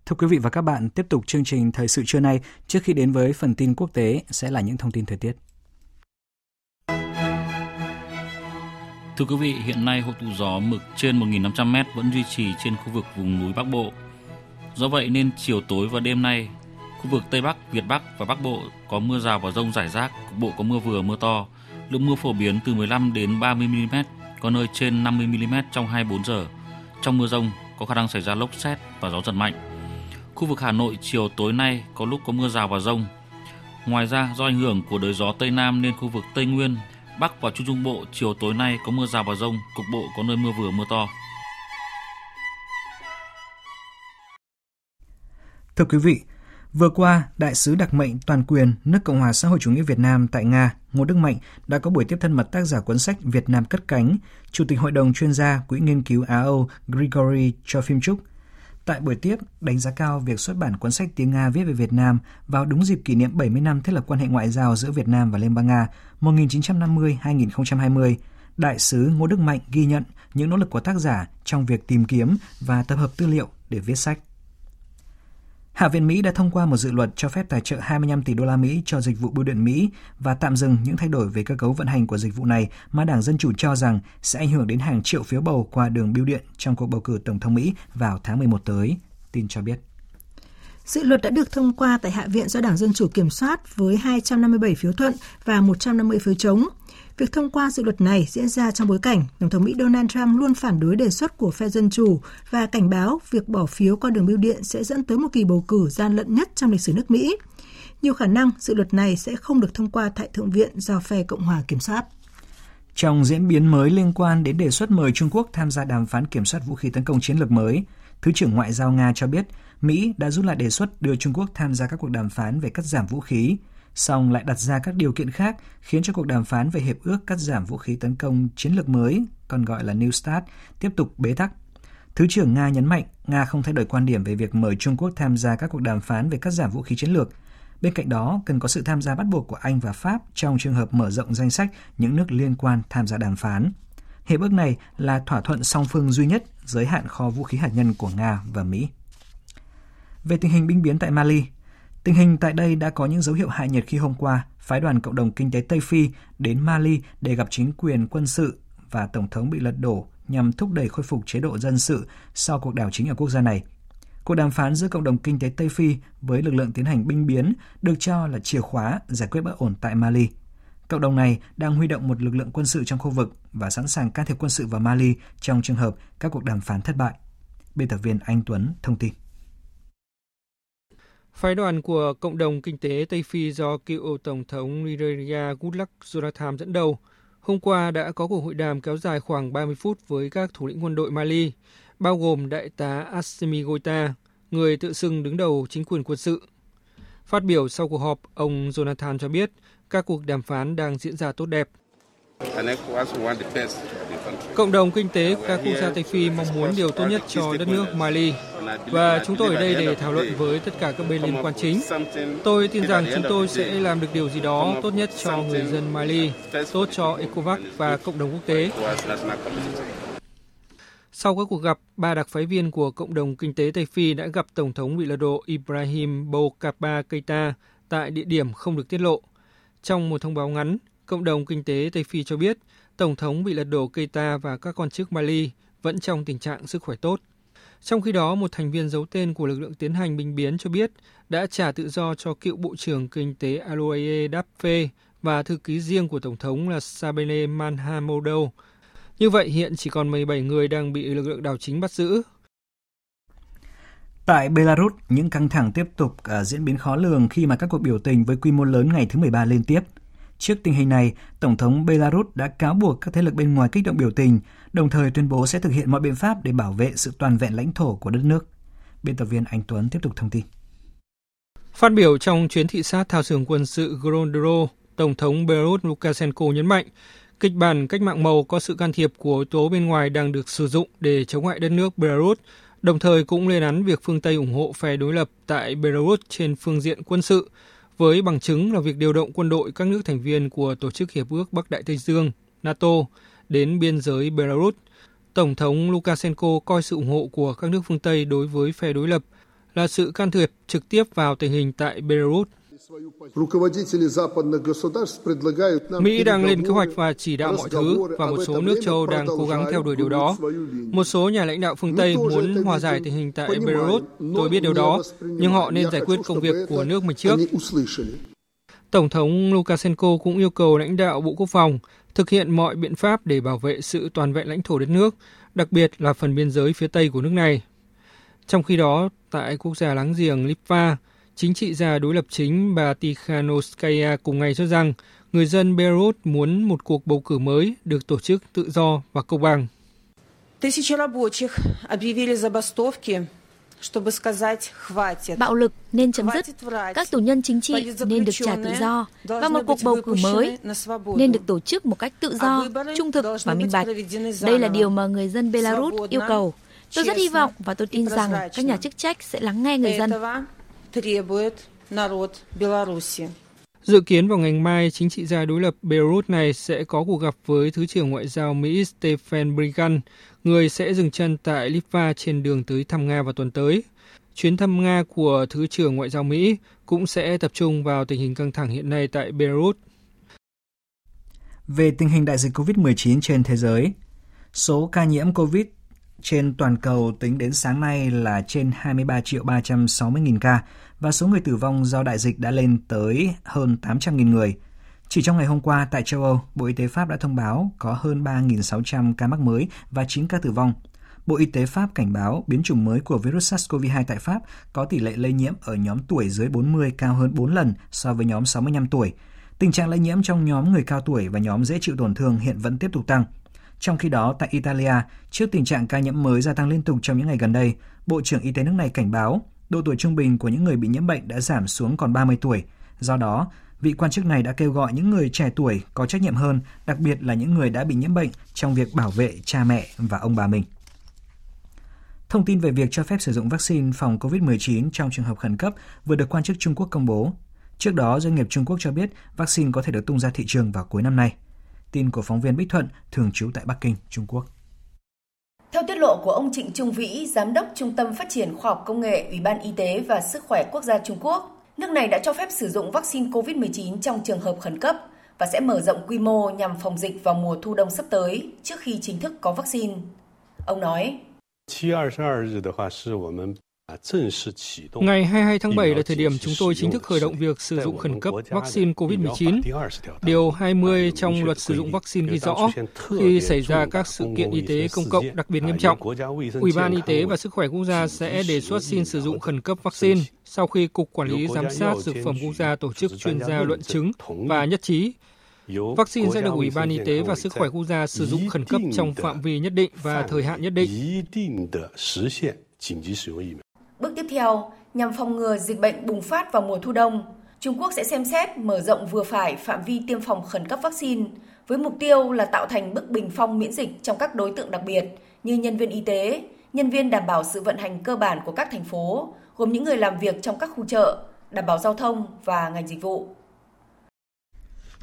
Thưa quý vị và các bạn, tiếp tục chương trình Thời sự trưa nay, trước khi đến với phần tin quốc tế sẽ là những thông tin thời tiết. Thưa quý vị, hiện nay hội tụ gió mực trên một nghìn năm trăm mét vẫn duy trì trên khu vực vùng núi Bắc Bộ. Do vậy nên chiều tối và đêm nay, khu vực Tây Bắc, Việt Bắc và Bắc Bộ có mưa rào và dông rải rác, cục bộ có mưa vừa mưa to. Lượng mưa phổ biến từ mười lăm đến ba mươi mi li mét, có nơi trên năm mươi mi li mét trong hai mươi bốn giờ. Trong mưa dông có khả năng xảy ra lốc sét và gió giật mạnh. Khu vực Hà Nội chiều tối nay có lúc có mưa rào và dông. Ngoài ra, do ảnh hưởng của đới gió Tây Nam nên khu vực Tây Nguyên, Bắc và Trung Trung Bộ chiều tối nay có mưa rào và dông, cục bộ có nơi mưa vừa mưa to. Thưa quý vị, vừa qua, Đại sứ đặc mệnh toàn quyền nước Cộng hòa xã hội chủ nghĩa Việt Nam tại Nga, Ngô Đức Mạnh đã có buổi tiếp thân mật tác giả cuốn sách Việt Nam cất cánh, Chủ tịch Hội đồng chuyên gia Quỹ nghiên cứu Á-Âu Grigory Trofimchuk. Tại buổi tiếp, đánh giá cao việc xuất bản cuốn sách tiếng Nga viết về Việt Nam vào đúng dịp kỷ niệm bảy mươi năm thiết lập quan hệ ngoại giao giữa Việt Nam và Liên bang Nga một nghìn chín trăm năm mươi đến hai nghìn không trăm hai mươi, Đại sứ Ngô Đức Mạnh ghi nhận những nỗ lực của tác giả trong việc tìm kiếm và tập hợp tư liệu để viết sách. Hạ viện Mỹ đã thông qua một dự luật cho phép tài trợ hai mươi lăm tỷ đô la Mỹ cho dịch vụ bưu điện Mỹ và tạm dừng những thay đổi về cơ cấu vận hành của dịch vụ này mà Đảng Dân Chủ cho rằng sẽ ảnh hưởng đến hàng triệu phiếu bầu qua đường bưu điện trong cuộc bầu cử Tổng thống Mỹ vào tháng mười một tới, tin cho biết. Dự luật đã được thông qua tại Hạ viện do Đảng Dân Chủ kiểm soát với hai trăm năm mươi bảy phiếu thuận và một trăm năm mươi phiếu chống. Việc thông qua dự luật này diễn ra trong bối cảnh Tổng thống Mỹ Donald Trump luôn phản đối đề xuất của phe Dân Chủ và cảnh báo việc bỏ phiếu qua đường bưu điện sẽ dẫn tới một kỳ bầu cử gian lận nhất trong lịch sử nước Mỹ. Nhiều khả năng dự luật này sẽ không được thông qua tại Thượng viện do phe Cộng hòa kiểm soát. Trong diễn biến mới liên quan đến đề xuất mời Trung Quốc tham gia đàm phán kiểm soát vũ khí tấn công chiến lược mới, Thứ trưởng Ngoại giao Nga cho biết Mỹ đã rút lại đề xuất đưa Trung Quốc tham gia các cuộc đàm phán về cắt giảm vũ khí, song lại đặt ra các điều kiện khác khiến cho cuộc đàm phán về hiệp ước cắt giảm vũ khí tấn công chiến lược mới, còn gọi là New START, tiếp tục bế tắc. Thứ trưởng Nga nhấn mạnh Nga không thay đổi quan điểm về việc mời Trung Quốc tham gia các cuộc đàm phán về cắt giảm vũ khí chiến lược. Bên cạnh đó, cần có sự tham gia bắt buộc của Anh và Pháp trong trường hợp mở rộng danh sách những nước liên quan tham gia đàm phán. Hiệp ước này là thỏa thuận song phương duy nhất giới hạn kho vũ khí hạt nhân của Nga và Mỹ. Về tình hình binh biến tại Mali, tình hình tại đây đã có những dấu hiệu hạ nhiệt khi hôm qua, phái đoàn Cộng đồng Kinh tế Tây Phi đến Mali để gặp chính quyền quân sự và Tổng thống bị lật đổ nhằm thúc đẩy khôi phục chế độ dân sự sau cuộc đảo chính ở quốc gia này. Cuộc đàm phán giữa Cộng đồng Kinh tế Tây Phi với lực lượng tiến hành binh biến được cho là chìa khóa giải quyết bất ổn tại Mali. Cộng đồng này đang huy động một lực lượng quân sự trong khu vực và sẵn sàng can thiệp quân sự vào Mali trong trường hợp các cuộc đàm phán thất bại. Biên tập viên Anh Tuấn thông tin. Phái đoàn của Cộng đồng Kinh tế Tây Phi do cựu Tổng thống Nigeria Goodluck Jonathan dẫn đầu, hôm qua đã có cuộc hội đàm kéo dài khoảng ba mươi phút với các thủ lĩnh quân đội Mali, bao gồm Đại tá Assimi Goita, người tự xưng đứng đầu chính quyền quân sự. Phát biểu sau cuộc họp, ông Jonathan cho biết các cuộc đàm phán đang diễn ra tốt đẹp. Cộng đồng kinh tế các quốc gia Tây Phi mong muốn điều tốt nhất cho đất nước Mali và chúng tôi ở đây để thảo luận với tất cả các bên liên quan chính. Tôi tin rằng chúng tôi sẽ làm được điều gì đó tốt nhất cho người dân Mali, tốt cho ECOWAS và cộng đồng quốc tế. Sau các cuộc gặp, ba đặc phái viên của Cộng đồng Kinh tế Tây Phi đã gặp Tổng thống bị lật đổ Ibrahim Boubacar Keita tại địa điểm không được tiết lộ. Trong một thông báo ngắn, Cộng đồng Kinh tế Tây Phi cho biết Tổng thống bị lật đổ Keita và các quan chức Mali vẫn trong tình trạng sức khỏe tốt. Trong khi đó, một thành viên giấu tên của lực lượng tiến hành binh biến cho biết đã trả tự do cho cựu Bộ trưởng Kinh tế Aloe Dapfe và thư ký riêng của Tổng thống là Sabine Manhamoudou. Như vậy, hiện chỉ còn mười bảy người đang bị lực lượng đảo chính bắt giữ. Tại Belarus, những căng thẳng tiếp tục diễn biến khó lường khi mà các cuộc biểu tình với quy mô lớn ngày thứ mười ba liên tiếp. Trước tình hình này, Tổng thống Belarus đã cáo buộc các thế lực bên ngoài kích động biểu tình, đồng thời tuyên bố sẽ thực hiện mọi biện pháp để bảo vệ sự toàn vẹn lãnh thổ của đất nước. Biên tập viên Anh Tuấn tiếp tục thông tin. Phát biểu trong chuyến thị sát thao trường quân sự Grodno, Tổng thống Belarus Lukashenko nhấn mạnh, kịch bản cách mạng màu có sự can thiệp của yếu tố bên ngoài đang được sử dụng để chống lại đất nước Belarus, đồng thời cũng lên án việc phương Tây ủng hộ phe đối lập tại Belarus trên phương diện quân sự, với bằng chứng là việc điều động quân đội các nước thành viên của Tổ chức Hiệp ước Bắc Đại Tây Dương, NATO, đến biên giới Belarus. Tổng thống Lukashenko coi sự ủng hộ của các nước phương Tây đối với phe đối lập là sự can thiệp trực tiếp vào tình hình tại Belarus. Mỹ đang lên kế hoạch và chỉ đạo mọi thứ, và một số nước châu Âu đang cố gắng theo đuổi điều đó. Một số nhà lãnh đạo phương Tây muốn hòa giải tình hình tại Belarus, tôi biết điều đó, nhưng họ nên giải quyết công việc của nước mình trước. Tổng thống Lukashenko cũng yêu cầu lãnh đạo Bộ Quốc phòng thực hiện mọi biện pháp để bảo vệ sự toàn vẹn lãnh thổ đất nước, đặc biệt là phần biên giới phía Tây của nước này. Trong khi đó, tại quốc gia láng giềng Litva, chính trị gia đối lập chính bà Tikhanovskaya cùng ngày cho rằng người dân Belarus muốn một cuộc bầu cử mới được tổ chức tự do và công bằng. Bạo lực nên chấm dứt, các tù nhân chính trị nên được trả tự do và một cuộc bầu cử mới nên được tổ chức một cách tự do, trung thực và minh bạch. Đây là điều mà người dân Belarus yêu cầu. Tôi rất hy vọng và tôi tin rằng các nhà chức trách sẽ lắng nghe người dân. Dự kiến vào ngày mai, chính trị gia đối lập Belarus này sẽ có cuộc gặp với Thứ trưởng Ngoại giao Mỹ Stephen Blinken, người sẽ dừng chân tại Litva trên đường tới thăm Nga vào tuần tới. Chuyến thăm Nga của Thứ trưởng Ngoại giao Mỹ cũng sẽ tập trung vào tình hình căng thẳng hiện nay tại Belarus. Về tình hình đại dịch covid mười chín trên thế giới, số ca nhiễm COVID trên toàn cầu tính đến sáng nay là trên hai mươi ba triệu ba trăm sáu mươi nghìn ca và số người tử vong do đại dịch đã lên tới hơn tám trăm nghìn người. Chỉ trong ngày hôm qua tại châu Âu, Bộ Y tế Pháp đã thông báo có hơn ba nghìn sáu trăm ca mắc mới và chín ca tử vong. Bộ Y tế Pháp cảnh báo biến chủng mới của virus SARS-xê o vê hai tại Pháp có tỷ lệ lây nhiễm ở nhóm tuổi dưới bốn mươi cao hơn bốn lần so với nhóm sáu mươi lăm tuổi. Tình trạng lây nhiễm trong nhóm người cao tuổi và nhóm dễ chịu tổn thương hiện vẫn tiếp tục tăng. Trong khi đó, tại Italia, trước tình trạng ca nhiễm mới gia tăng liên tục trong những ngày gần đây, Bộ trưởng Y tế nước này cảnh báo độ tuổi trung bình của những người bị nhiễm bệnh đã giảm xuống còn ba mươi tuổi. Do đó, vị quan chức này đã kêu gọi những người trẻ tuổi có trách nhiệm hơn, đặc biệt là những người đã bị nhiễm bệnh trong việc bảo vệ cha mẹ và ông bà mình. Thông tin về việc cho phép sử dụng vaccine phòng covid mười chín trong trường hợp khẩn cấp vừa được quan chức Trung Quốc công bố. Trước đó, doanh nghiệp Trung Quốc cho biết vaccine có thể được tung ra thị trường vào cuối năm nay. Tin của phóng viên Bích Thuận, thường trú tại Bắc Kinh, Trung Quốc. Theo tiết lộ của ông Trịnh Trung Vĩ, Giám đốc Trung tâm Phát triển Khoa học Công nghệ, Ủy ban Y tế và Sức khỏe Quốc gia Trung Quốc, nước này đã cho phép sử dụng vaccine covid mười chín trong trường hợp khẩn cấp và sẽ mở rộng quy mô nhằm phòng dịch vào mùa thu đông sắp tới trước khi chính thức có vaccine. Ông nói, ngày hai mươi hai tháng bảy là thời điểm chúng tôi chính thức khởi động việc sử dụng khẩn cấp vaccine covid mười chín. Điều hai mươi trong luật sử dụng vaccine ghi rõ, khi xảy ra các sự kiện y tế công cộng đặc biệt nghiêm trọng, Ủy ban Y tế và Sức khỏe Quốc gia sẽ đề xuất xin sử dụng khẩn cấp vaccine sau khi Cục Quản lý Giám sát Dược phẩm Quốc gia tổ chức chuyên gia luận chứng và nhất trí. Vaccine sẽ được Ủy ban Y tế và Sức khỏe Quốc gia sử dụng khẩn cấp trong phạm vi nhất định và thời hạn nhất định. Bước tiếp theo, nhằm phòng ngừa dịch bệnh bùng phát vào mùa thu đông, Trung Quốc sẽ xem xét mở rộng vừa phải phạm vi tiêm phòng khẩn cấp vaccine, với mục tiêu là tạo thành bức bình phong miễn dịch trong các đối tượng đặc biệt như nhân viên y tế, nhân viên đảm bảo sự vận hành cơ bản của các thành phố, gồm những người làm việc trong các khu chợ, đảm bảo giao thông và ngành dịch vụ.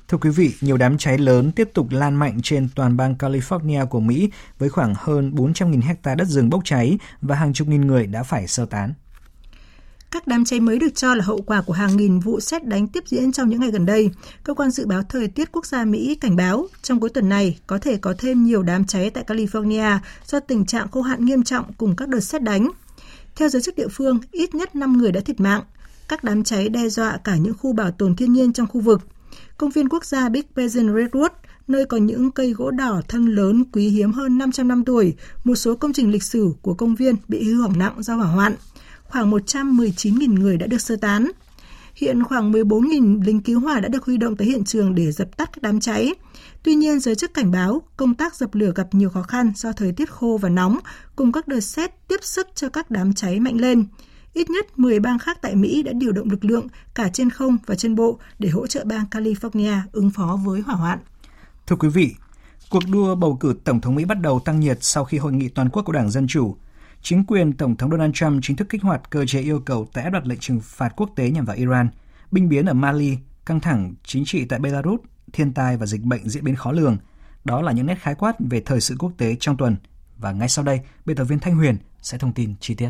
Thưa quý vị, nhiều đám cháy lớn tiếp tục lan mạnh trên toàn bang California của Mỹ với khoảng hơn bốn trăm nghìn hectare đất rừng bốc cháy và hàng chục nghìn người đã phải sơ tán. Các đám cháy mới được cho là hậu quả của hàng nghìn vụ sét đánh tiếp diễn trong những ngày gần đây. Cơ quan dự báo thời tiết quốc gia Mỹ cảnh báo trong cuối tuần này có thể có thêm nhiều đám cháy tại California do tình trạng khô hạn nghiêm trọng cùng các đợt sét đánh. Theo giới chức địa phương, ít nhất năm người đã thiệt mạng. Các đám cháy đe dọa cả những khu bảo tồn thiên nhiên trong khu vực. Công viên quốc gia Big Basin Redwood, nơi có những cây gỗ đỏ thân lớn quý hiếm hơn năm trăm năm tuổi, một số công trình lịch sử của công viên bị hư hỏng nặng do hỏa hoạn. Khoảng một trăm mười chín nghìn người đã được sơ tán. Hiện khoảng mười bốn nghìn lính cứu hỏa đã được huy động tới hiện trường để dập tắt các đám cháy. Tuy nhiên, giới chức cảnh báo công tác dập lửa gặp nhiều khó khăn do thời tiết khô và nóng, cùng các đợt sét tiếp sức cho các đám cháy mạnh lên. Ít nhất mười bang khác tại Mỹ đã điều động lực lượng cả trên không và trên bộ để hỗ trợ bang California ứng phó với hỏa hoạn. Thưa quý vị, cuộc đua bầu cử Tổng thống Mỹ bắt đầu tăng nhiệt sau khi hội nghị toàn quốc của Đảng Dân Chủ. Chính quyền Tổng thống Donald Trump chính thức kích hoạt cơ chế yêu cầu tái áp đặt lệnh trừng phạt quốc tế nhằm vào Iran, binh biến ở Mali, căng thẳng chính trị tại Belarus, thiên tai và dịch bệnh diễn biến khó lường. Đó là những nét khái quát về thời sự quốc tế trong tuần. Và ngay sau đây, biên tập viên Thanh Huyền sẽ thông tin chi tiết.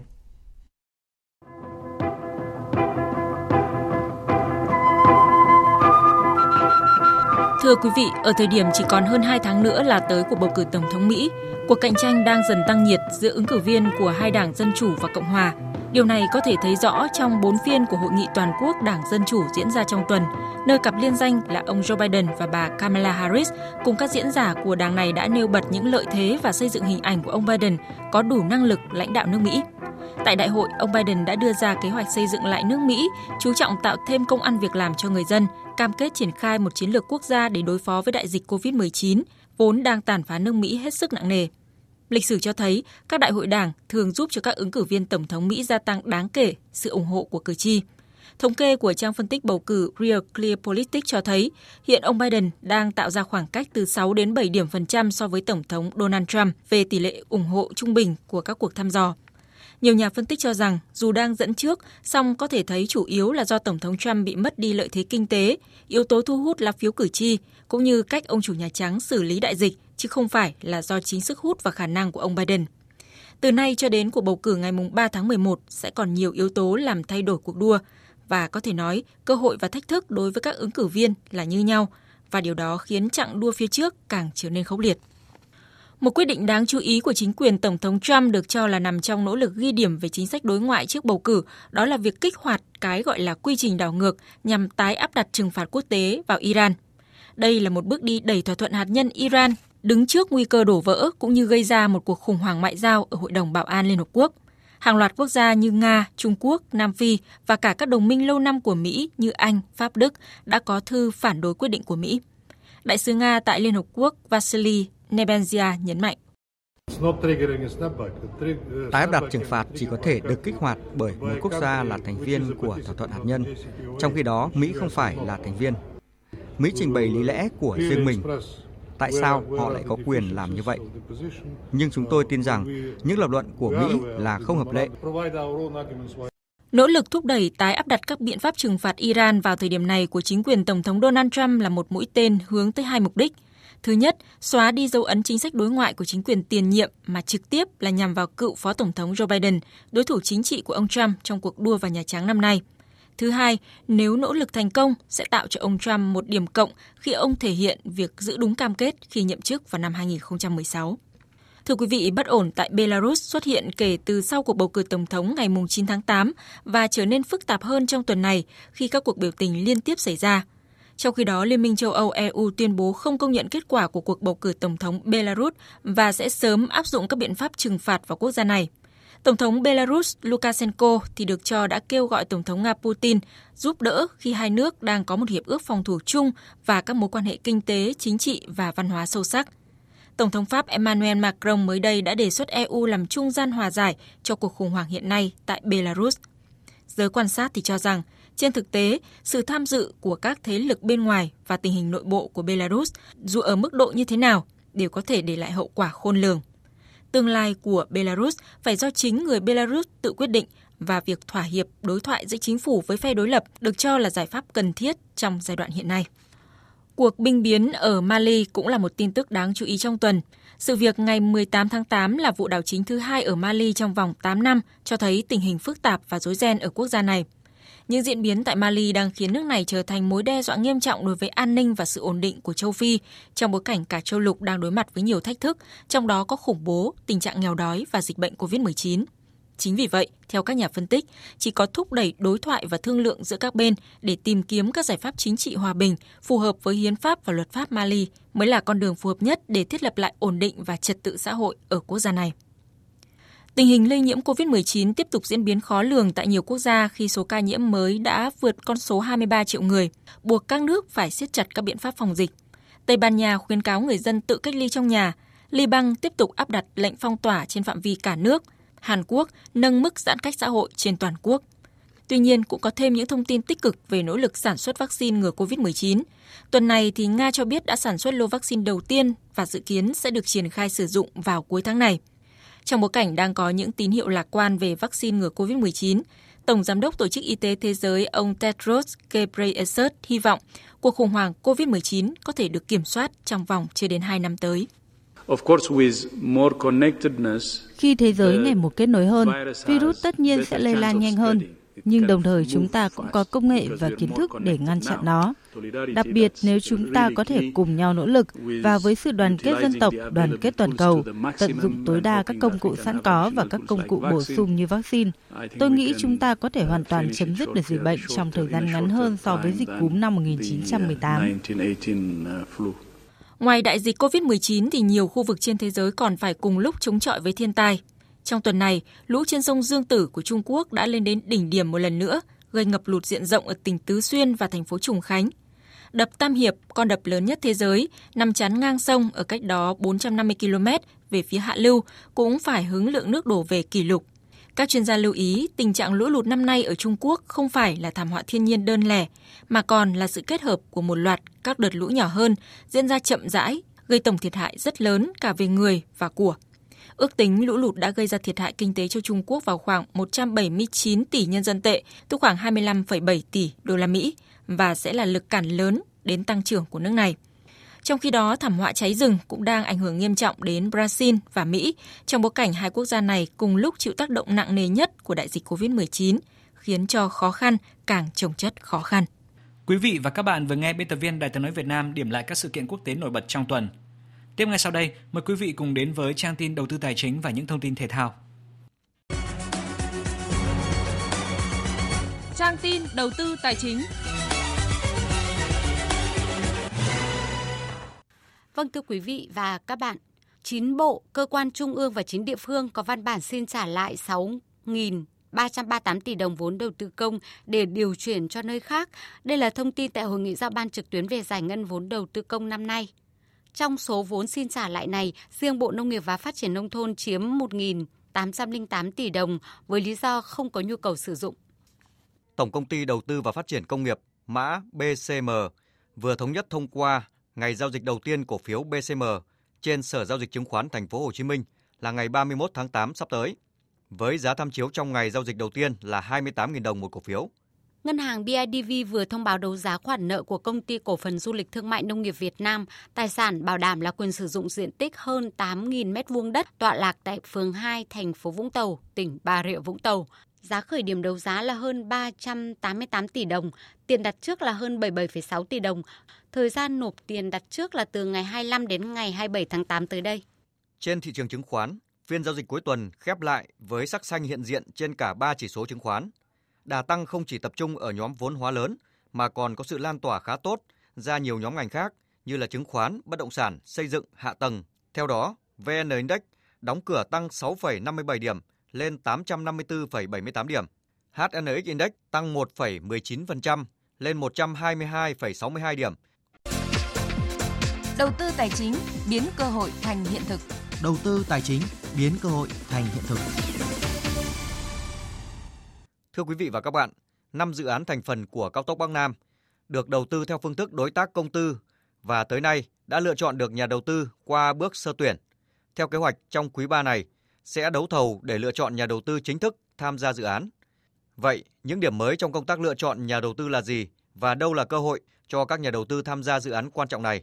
Thưa quý vị, ở thời điểm chỉ còn hơn hai tháng nữa là tới cuộc bầu cử Tổng thống Mỹ, cuộc cạnh tranh đang dần tăng nhiệt giữa ứng cử viên của hai đảng Dân Chủ và Cộng Hòa. Điều này có thể thấy rõ trong bốn phiên của Hội nghị Toàn quốc Đảng Dân Chủ diễn ra trong tuần, nơi cặp liên danh là ông Joe Biden và bà Kamala Harris cùng các diễn giả của đảng này đã nêu bật những lợi thế và xây dựng hình ảnh của ông Biden có đủ năng lực lãnh đạo nước Mỹ. Tại đại hội, ông Biden đã đưa ra kế hoạch xây dựng lại nước Mỹ, chú trọng tạo thêm công ăn việc làm cho người dân, cam kết triển khai một chiến lược quốc gia để đối phó với đại dịch covid mười chín, vốn đang tàn phá nước Mỹ hết sức nặng nề. Lịch sử cho thấy, các đại hội đảng thường giúp cho các ứng cử viên Tổng thống Mỹ gia tăng đáng kể sự ủng hộ của cử tri. Thống kê của trang phân tích bầu cử Real Clear Politics cho thấy, hiện ông Biden đang tạo ra khoảng cách từ sáu đến bảy điểm phần trăm so với Tổng thống Donald Trump về tỷ lệ ủng hộ trung bình của các cuộc thăm dò. Nhiều nhà phân tích cho rằng dù đang dẫn trước, song có thể thấy chủ yếu là do Tổng thống Trump bị mất đi lợi thế kinh tế, yếu tố thu hút là phiếu cử tri, cũng như cách ông chủ Nhà Trắng xử lý đại dịch, chứ không phải là do chính sức hút và khả năng của ông Biden. Từ nay cho đến cuộc bầu cử ngày ba tháng mười một sẽ còn nhiều yếu tố làm thay đổi cuộc đua, và có thể nói cơ hội và thách thức đối với các ứng cử viên là như nhau, và điều đó khiến chặng đua phía trước càng trở nên khốc liệt. Một quyết định đáng chú ý của chính quyền Tổng thống Trump được cho là nằm trong nỗ lực ghi điểm về chính sách đối ngoại trước bầu cử, đó là việc kích hoạt cái gọi là quy trình đảo ngược nhằm tái áp đặt trừng phạt quốc tế vào Iran. Đây là một bước đi đẩy thỏa thuận hạt nhân Iran đứng trước nguy cơ đổ vỡ cũng như gây ra một cuộc khủng hoảng ngoại giao ở Hội đồng Bảo an Liên Hợp Quốc. Hàng loạt quốc gia như Nga, Trung Quốc, Nam Phi và cả các đồng minh lâu năm của Mỹ như Anh, Pháp, Đức đã có thư phản đối quyết định của Mỹ. Đại sứ Nga tại Liên Hợp Quốc Vasily Nebenzia nhấn mạnh. Tái áp đặt trừng phạt chỉ có thể được kích hoạt bởi mỗi quốc gia là thành viên của thỏa thuận hạt nhân, trong khi đó Mỹ không phải là thành viên. Mỹ trình bày lý lẽ của riêng mình. Tại sao họ lại có quyền làm như vậy? Nhưng chúng tôi tin rằng những lập luận của Mỹ là không hợp lệ. Nỗ lực thúc đẩy tái áp đặt các biện pháp trừng phạt Iran vào thời điểm này của chính quyền Tổng thống Donald Trump là một mũi tên hướng tới hai mục đích. Thứ nhất, xóa đi dấu ấn chính sách đối ngoại của chính quyền tiền nhiệm mà trực tiếp là nhằm vào cựu Phó Tổng thống Joe Biden, đối thủ chính trị của ông Trump trong cuộc đua vào Nhà Trắng năm nay. Thứ hai, nếu nỗ lực thành công sẽ tạo cho ông Trump một điểm cộng khi ông thể hiện việc giữ đúng cam kết khi nhậm chức vào năm hai nghìn không trăm mười sáu. Thưa quý vị, bất ổn tại Belarus xuất hiện kể từ sau cuộc bầu cử Tổng thống ngày chín tháng tám và trở nên phức tạp hơn trong tuần này khi các cuộc biểu tình liên tiếp xảy ra. Trong khi đó, Liên minh châu Âu E U tuyên bố không công nhận kết quả của cuộc bầu cử Tổng thống Belarus và sẽ sớm áp dụng các biện pháp trừng phạt vào quốc gia này. Tổng thống Belarus Lukashenko thì được cho đã kêu gọi Tổng thống Nga Putin giúp đỡ khi hai nước đang có một hiệp ước phòng thủ chung và các mối quan hệ kinh tế, chính trị và văn hóa sâu sắc. Tổng thống Pháp Emmanuel Macron mới đây đã đề xuất E U làm trung gian hòa giải cho cuộc khủng hoảng hiện nay tại Belarus. Giới quan sát thì cho rằng, trên thực tế, sự tham dự của các thế lực bên ngoài và tình hình nội bộ của Belarus, dù ở mức độ như thế nào, đều có thể để lại hậu quả khôn lường. Tương lai của Belarus phải do chính người Belarus tự quyết định và việc thỏa hiệp đối thoại giữa chính phủ với phe đối lập được cho là giải pháp cần thiết trong giai đoạn hiện nay. Cuộc binh biến ở Mali cũng là một tin tức đáng chú ý trong tuần. Sự việc ngày mười tám tháng tám là vụ đảo chính thứ hai ở Mali trong vòng tám năm cho thấy tình hình phức tạp và rối ren ở quốc gia này. Những diễn biến tại Mali đang khiến nước này trở thành mối đe dọa nghiêm trọng đối với an ninh và sự ổn định của châu Phi, trong bối cảnh cả châu lục đang đối mặt với nhiều thách thức, trong đó có khủng bố, tình trạng nghèo đói và dịch bệnh covid mười chín. Chính vì vậy, theo các nhà phân tích, chỉ có thúc đẩy đối thoại và thương lượng giữa các bên để tìm kiếm các giải pháp chính trị hòa bình phù hợp với hiến pháp và luật pháp Mali mới là con đường phù hợp nhất để thiết lập lại ổn định và trật tự xã hội ở quốc gia này. Tình hình lây nhiễm covid mười chín tiếp tục diễn biến khó lường tại nhiều quốc gia khi số ca nhiễm mới đã vượt con số hai mươi ba triệu người, buộc các nước phải siết chặt các biện pháp phòng dịch. Tây Ban Nha khuyến cáo người dân tự cách ly trong nhà, Liban tiếp tục áp đặt lệnh phong tỏa trên phạm vi cả nước, Hàn Quốc nâng mức giãn cách xã hội trên toàn quốc. Tuy nhiên, cũng có thêm những thông tin tích cực về nỗ lực sản xuất vaccine ngừa covid mười chín. Tuần này, thì Nga cho biết đã sản xuất lô vaccine đầu tiên và dự kiến sẽ được triển khai sử dụng vào cuối tháng này. Trong bối cảnh đang có những tín hiệu lạc quan về vaccine ngừa covid mười chín, Tổng Giám đốc Tổ chức Y tế Thế giới ông Tedros Ghebreyesus hy vọng cuộc khủng hoảng covid mười chín có thể được kiểm soát trong vòng chưa đến hai năm tới. Khi thế giới ngày một kết nối hơn, virus tất nhiên sẽ lây lan nhanh hơn nhưng đồng thời chúng ta cũng có công nghệ và kiến thức để ngăn chặn nó. Đặc biệt nếu chúng ta có thể cùng nhau nỗ lực và với sự đoàn kết dân tộc, đoàn kết toàn cầu, tận dụng tối đa các công cụ sẵn có và các công cụ bổ sung như vaccine, tôi nghĩ chúng ta có thể hoàn toàn chấm dứt được dịch bệnh trong thời gian ngắn hơn so với dịch cúm năm một nghìn chín trăm mười tám. Ngoài đại dịch cô vít mười chín thì nhiều khu vực trên thế giới còn phải cùng lúc chống chọi với thiên tai. Trong tuần này, lũ trên sông Dương Tử của Trung Quốc đã lên đến đỉnh điểm một lần nữa, gây ngập lụt diện rộng ở tỉnh Tứ Xuyên và thành phố Trùng Khánh. Đập Tam Hiệp, con đập lớn nhất thế giới, nằm chắn ngang sông ở cách đó bốn trăm năm mươi ki lô mét về phía hạ lưu, cũng phải hứng lượng nước đổ về kỷ lục. Các chuyên gia lưu ý, tình trạng lũ lụt năm nay ở Trung Quốc không phải là thảm họa thiên nhiên đơn lẻ, mà còn là sự kết hợp của một loạt các đợt lũ nhỏ hơn diễn ra chậm rãi, gây tổng thiệt hại rất lớn cả về người và của. Ước tính lũ lụt đã gây ra thiệt hại kinh tế cho Trung Quốc vào khoảng một trăm bảy mươi chín tỷ nhân dân tệ, tức khoảng hai mươi lăm phẩy bảy tỷ đô la Mỹ, và sẽ là lực cản lớn đến tăng trưởng của nước này. Trong khi đó, thảm họa cháy rừng cũng đang ảnh hưởng nghiêm trọng đến Brazil và Mỹ, trong bối cảnh hai quốc gia này cùng lúc chịu tác động nặng nề nhất của đại dịch cô vít mười chín, khiến cho khó khăn càng chồng chất khó khăn. Quý vị và các bạn vừa nghe biên tập viên Đài Tiếng nói Việt Nam điểm lại các sự kiện quốc tế nổi bật trong tuần. Tiếp ngay sau đây, mời quý vị cùng đến với trang tin đầu tư tài chính và những thông tin thể thao. Trang tin đầu tư tài chính. Vâng, thưa quý vị và các bạn, chín bộ, cơ quan trung ương và chín địa phương có văn bản xin trả lại sáu nghìn ba trăm ba mươi tám tỷ đồng vốn đầu tư công để điều chuyển cho nơi khác. Đây là thông tin tại hội nghị giao ban trực tuyến về giải ngân vốn đầu tư công năm nay. Trong số vốn xin trả lại này, riêng Bộ Nông nghiệp và Phát triển Nông thôn chiếm một nghìn tám trăm lẻ tám tỷ đồng với lý do không có nhu cầu sử dụng. Tổng Công ty Đầu tư và Phát triển Công nghiệp, mã bê xê em, vừa thống nhất thông qua ngày giao dịch đầu tiên cổ phiếu bê xê em trên Sở Giao dịch Chứng khoán Thành phố Hồ Chí Minh là ngày ba mươi mốt tháng tám sắp tới, với giá tham chiếu trong ngày giao dịch đầu tiên là hai mươi tám nghìn đồng một cổ phiếu. Ngân hàng bê i đê vê vừa thông báo đấu giá khoản nợ của Công ty Cổ phần Du lịch Thương mại Nông nghiệp Việt Nam. Tài sản bảo đảm là quyền sử dụng diện tích hơn tám nghìn mét vuông đất tọa lạc tại phường hai, thành phố Vũng Tàu, tỉnh Bà Rịa Vũng Tàu. Giá khởi điểm đấu giá là hơn ba trăm tám mươi tám tỷ đồng, tiền đặt trước là hơn bảy mươi bảy phẩy sáu tỷ đồng. Thời gian nộp tiền đặt trước là từ ngày hai mươi lăm đến ngày hai mươi bảy tháng tám tới đây. Trên thị trường chứng khoán, phiên giao dịch cuối tuần khép lại với sắc xanh hiện diện trên cả ba chỉ số chứng khoán. Đà tăng không chỉ tập trung ở nhóm vốn hóa lớn mà còn có sự lan tỏa khá tốt ra nhiều nhóm ngành khác như là chứng khoán, bất động sản, xây dựng, hạ tầng. Theo đó, vê en Index đóng cửa tăng sáu phẩy năm mươi bảy điểm lên tám trăm năm mươi tư phẩy bảy mươi tám điểm. hát en ích Index tăng một phẩy mười chín phần trăm lên một trăm hai mươi hai phẩy sáu mươi hai điểm. Đầu tư tài chính biến cơ hội thành hiện thực. Đầu tư tài chính biến cơ hội thành hiện thực. Thưa quý vị và các bạn, năm dự án thành phần của cao tốc Bắc Nam được đầu tư theo phương thức đối tác công tư và tới nay đã lựa chọn được nhà đầu tư qua bước sơ tuyển. Theo kế hoạch, trong quý ba này sẽ đấu thầu để lựa chọn nhà đầu tư chính thức tham gia dự án. Vậy, những điểm mới trong công tác lựa chọn nhà đầu tư là gì và đâu là cơ hội cho các nhà đầu tư tham gia dự án quan trọng này?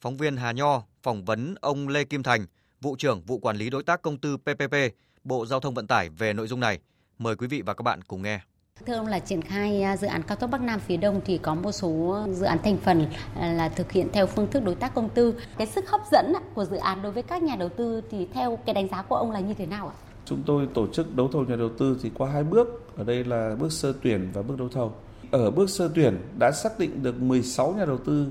Phóng viên Hà Nho phỏng vấn ông Lê Kim Thành, vụ trưởng vụ quản lý đối tác công tư pê pê pê, Bộ Giao thông Vận tải về nội dung này. Mời quý vị và các bạn cùng nghe. Thưa ông, là triển khai dự án cao tốc Bắc Nam phía Đông thì có một số dự án thành phần là thực hiện theo phương thức đối tác công tư. Cái sức hấp dẫn của dự án đối với các nhà đầu tư thì theo cái đánh giá của ông là như thế nào ạ? Chúng tôi tổ chức đấu thầu nhà đầu tư thì qua hai bước, ở đây là bước sơ tuyển và bước đấu thầu. Ở bước sơ tuyển đã xác định được mười sáu nhà đầu tư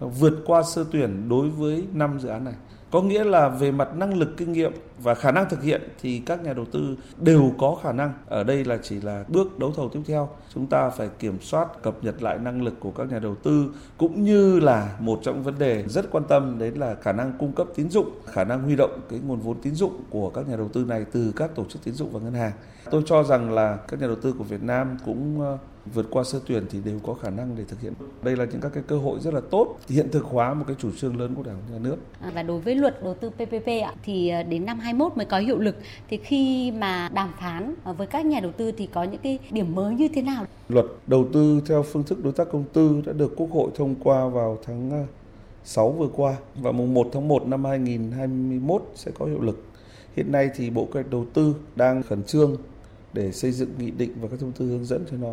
vượt qua sơ tuyển đối với năm dự án này. Có nghĩa là về mặt năng lực, kinh nghiệm và khả năng thực hiện thì các nhà đầu tư đều có khả năng. Ở đây là chỉ là bước đấu thầu tiếp theo. Chúng ta phải kiểm soát, cập nhật lại năng lực của các nhà đầu tư cũng như là một trong vấn đề rất quan tâm đấy là khả năng cung cấp tín dụng, khả năng huy động cái nguồn vốn tín dụng của các nhà đầu tư này từ các tổ chức tín dụng và ngân hàng. Tôi cho rằng là các nhà đầu tư của Việt Nam cũng vượt qua sơ tuyển thì đều có khả năng để thực hiện. Đây là những các cái cơ hội rất là tốt, hiện thực hóa một cái chủ trương lớn của Đảng nhà nước. À, và đối với luật đầu tư pê pê pê ạ, thì đến năm hai mươi mốt mới có hiệu lực. Thì khi mà đàm phán với các nhà đầu tư thì có những cái điểm mới như thế nào? Luật đầu tư theo phương thức đối tác công tư đã được Quốc hội thông qua vào tháng sáu vừa qua và mùng một tháng một năm hai nghìn không trăm hai mươi mốt sẽ có hiệu lực. Hiện nay thì Bộ Kế hoạch Đầu tư đang khẩn trương để xây dựng nghị định và các thông tư hướng dẫn cho nó.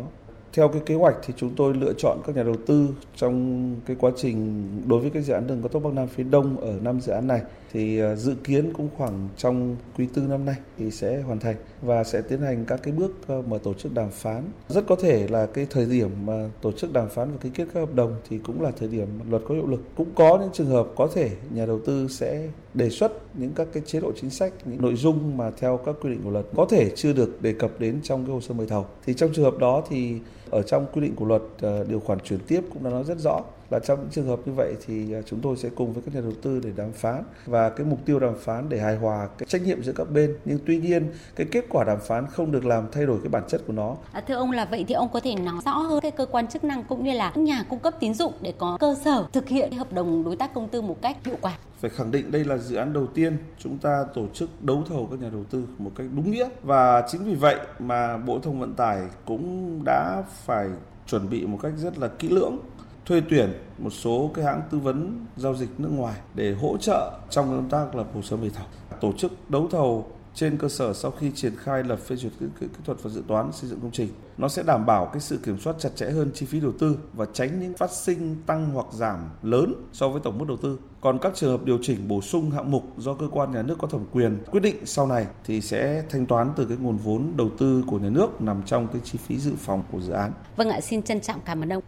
Theo cái kế hoạch thì chúng tôi lựa chọn các nhà đầu tư trong cái quá trình đối với các dự án đường cao tốc Bắc Nam phía Đông ở năm dự án này thì dự kiến cũng khoảng trong quý tư năm nay thì sẽ hoàn thành và sẽ tiến hành các cái bước mà tổ chức đàm phán. Rất có thể là cái thời điểm mà tổ chức đàm phán và ký kết các hợp đồng thì cũng là thời điểm luật có hiệu lực. Cũng có những trường hợp có thể nhà đầu tư sẽ đề xuất những các cái chế độ chính sách, những nội dung mà theo các quy định của luật có thể chưa được đề cập đến trong cái hồ sơ mời thầu. Thì trong trường hợp đó thì ở trong quy định của luật, điều khoản chuyển tiếp cũng đã nói rất rõ là trong những trường hợp như vậy thì chúng tôi sẽ cùng với các nhà đầu tư để đàm phán và cái mục tiêu đàm phán để hài hòa cái trách nhiệm giữa các bên. Nhưng tuy nhiên cái kết quả đàm phán không được làm thay đổi cái bản chất của nó. À, thưa ông là vậy thì ông có thể nói rõ hơn cái cơ quan chức năng cũng như là nhà cung cấp tín dụng để có cơ sở thực hiện hợp đồng đối tác công tư một cách hiệu quả. Phải khẳng định đây là dự án đầu tiên chúng ta tổ chức đấu thầu các nhà đầu tư một cách đúng nghĩa và chính vì vậy mà Bộ Giao thông Vận tải cũng đã phải chuẩn bị một cách rất là kỹ lưỡng, thuê tuyển một số cái hãng tư vấn giao dịch nước ngoài để hỗ trợ trong công tác lập hồ sơ mời thầu, tổ chức đấu thầu trên cơ sở sau khi triển khai lập phê duyệt kỹ thuật và dự toán xây dựng công trình. Nó sẽ đảm bảo cái sự kiểm soát chặt chẽ hơn chi phí đầu tư và tránh những phát sinh tăng hoặc giảm lớn so với tổng mức đầu tư. Còn các trường hợp điều chỉnh bổ sung hạng mục do cơ quan nhà nước có thẩm quyền quyết định sau này thì sẽ thanh toán từ cái nguồn vốn đầu tư của nhà nước nằm trong cái chi phí dự phòng của dự án. Vâng ạ, xin trân trọng cảm ơn ông.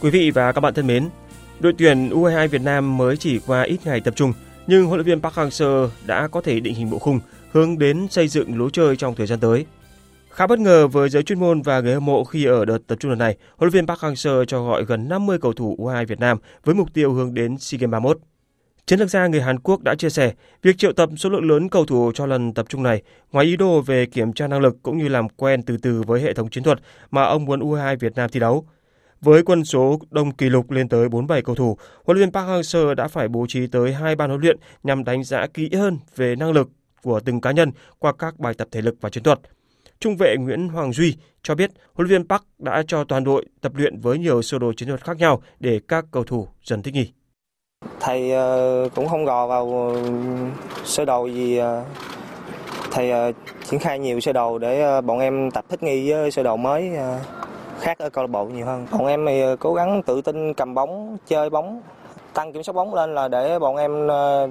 Quý vị và các bạn thân mến, đội tuyển u hai hai Việt Nam mới chỉ qua ít ngày tập trung, nhưng huấn luyện viên Park Hang-seo đã có thể định hình bộ khung hướng đến xây dựng lối chơi trong thời gian tới. Khá bất ngờ với giới chuyên môn và người hâm mộ khi ở đợt tập trung lần này, huấn luyện viên Park Hang-seo cho gọi gần năm mươi cầu thủ u hai hai Việt Nam với mục tiêu hướng đến SEA Games ba mươi mốt. Chiến lược gia người Hàn Quốc đã chia sẻ, việc triệu tập số lượng lớn cầu thủ cho lần tập trung này, ngoài ý đồ về kiểm tra năng lực cũng như làm quen từ từ với hệ thống chiến thuật mà ông muốn u hai hai Việt Nam thi đấu. Với quân số đông kỷ lục lên tới bốn mươi bảy cầu thủ, huấn luyện viên Park Hang-seo đã phải bố trí tới hai ban huấn luyện nhằm đánh giá kỹ hơn về năng lực của từng cá nhân qua các bài tập thể lực và chiến thuật. Trung vệ Nguyễn Hoàng Duy cho biết huấn luyện viên Park đã cho toàn đội tập luyện với nhiều sơ đồ chiến thuật khác nhau để các cầu thủ dần thích nghi. Thầy cũng không gò vào sơ đồ gì, thầy triển khai nhiều sơ đồ để bọn em tập thích nghi với sơ đồ mới khác ở câu lạc bộ nhiều hơn. Bọn em thì cố gắng tự tin cầm bóng, chơi bóng, tăng kiểm soát bóng lên là để bọn em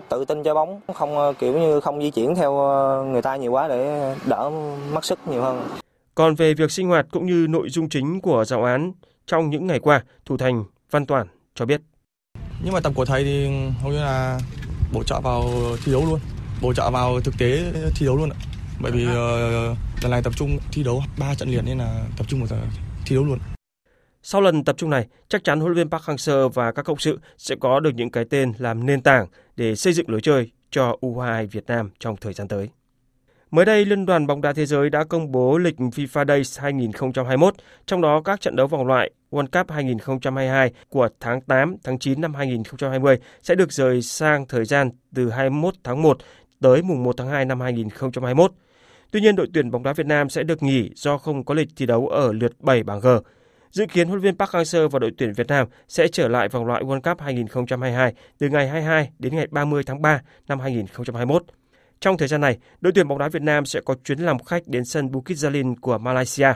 tự tin chơi bóng, không kiểu như không di chuyển theo người ta nhiều quá để đỡ mất sức nhiều hơn. Còn về việc sinh hoạt cũng như nội dung chính của giáo án trong những ngày qua, thủ thành Văn Toản cho biết. Nhưng mà tập của thầy thì hầu như là bổ trợ vào thi đấu luôn, bổ trợ vào thực tế thi đấu luôn ạ. Bởi vì lần này tập trung thi đấu ba trận liền nên là tập trung một giờ. Thi đấu luôn. Sau lần tập trung này, chắc chắn huấn luyện viên Park Hang-seo và các cộng sự sẽ có được những cái tên làm nền tảng để xây dựng lối chơi cho u hai hai Việt Nam trong thời gian tới. Mới đây, Liên đoàn bóng đá thế giới đã công bố lịch FIFA Days hai không hai mốt, trong đó các trận đấu vòng loại World Cup hai không hai hai của tháng tám, tháng chín năm hai không hai không sẽ được rời sang thời gian từ hai mươi mốt tháng một tới mùng một tháng hai năm hai không hai mốt. Tuy nhiên, đội tuyển bóng đá Việt Nam sẽ được nghỉ do không có lịch thi đấu ở lượt bảy bảng G. Dự kiến huấn luyện viên Park Hang-seo và đội tuyển Việt Nam sẽ trở lại vòng loại World Cup hai không hai hai từ ngày hai mươi hai đến ngày ba mươi tháng ba năm hai không hai mốt. Trong thời gian này, đội tuyển bóng đá Việt Nam sẽ có chuyến làm khách đến sân Bukit Jalil của Malaysia.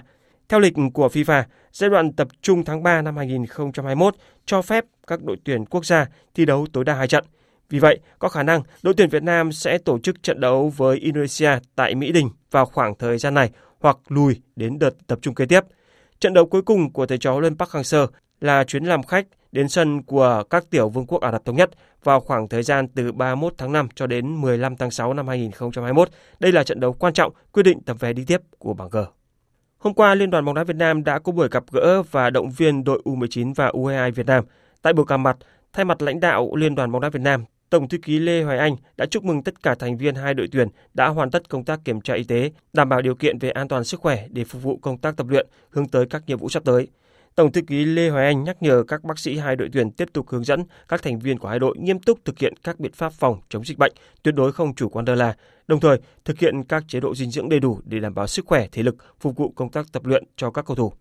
Theo lịch của FIFA, giai đoạn tập trung tháng ba năm hai không hai mốt cho phép các đội tuyển quốc gia thi đấu tối đa hai trận. Vì vậy, có khả năng đội tuyển Việt Nam sẽ tổ chức trận đấu với Indonesia tại Mỹ Đình vào khoảng thời gian này hoặc lùi đến đợt tập trung kế tiếp. Trận đấu cuối cùng của thầy trò huấn luyện Park Hang-seo là chuyến làm khách đến sân của các tiểu vương quốc Ả Rập Thống Nhất vào khoảng thời gian từ ba mươi mốt tháng năm cho đến mười lăm tháng sáu năm hai không hai mốt. Đây là trận đấu quan trọng quyết định tấm vé đi tiếp của bảng G. Hôm qua, Liên đoàn bóng đá Việt Nam đã có buổi gặp gỡ và động viên đội u mười chín và u hai hai Việt Nam. Tại buổi gặp mặt, thay mặt lãnh đạo Liên đoàn bóng đá Việt Nam, Tổng thư ký Lê Hoài Anh đã chúc mừng tất cả thành viên hai đội tuyển đã hoàn tất công tác kiểm tra y tế, đảm bảo điều kiện về an toàn sức khỏe để phục vụ công tác tập luyện hướng tới các nhiệm vụ sắp tới. Tổng thư ký Lê Hoài Anh nhắc nhở các bác sĩ hai đội tuyển tiếp tục hướng dẫn các thành viên của hai đội nghiêm túc thực hiện các biện pháp phòng chống dịch bệnh, tuyệt đối không chủ quan lơ là, đồng thời thực hiện các chế độ dinh dưỡng đầy đủ để đảm bảo sức khỏe, thể lực phục vụ công tác tập luyện cho các cầu thủ.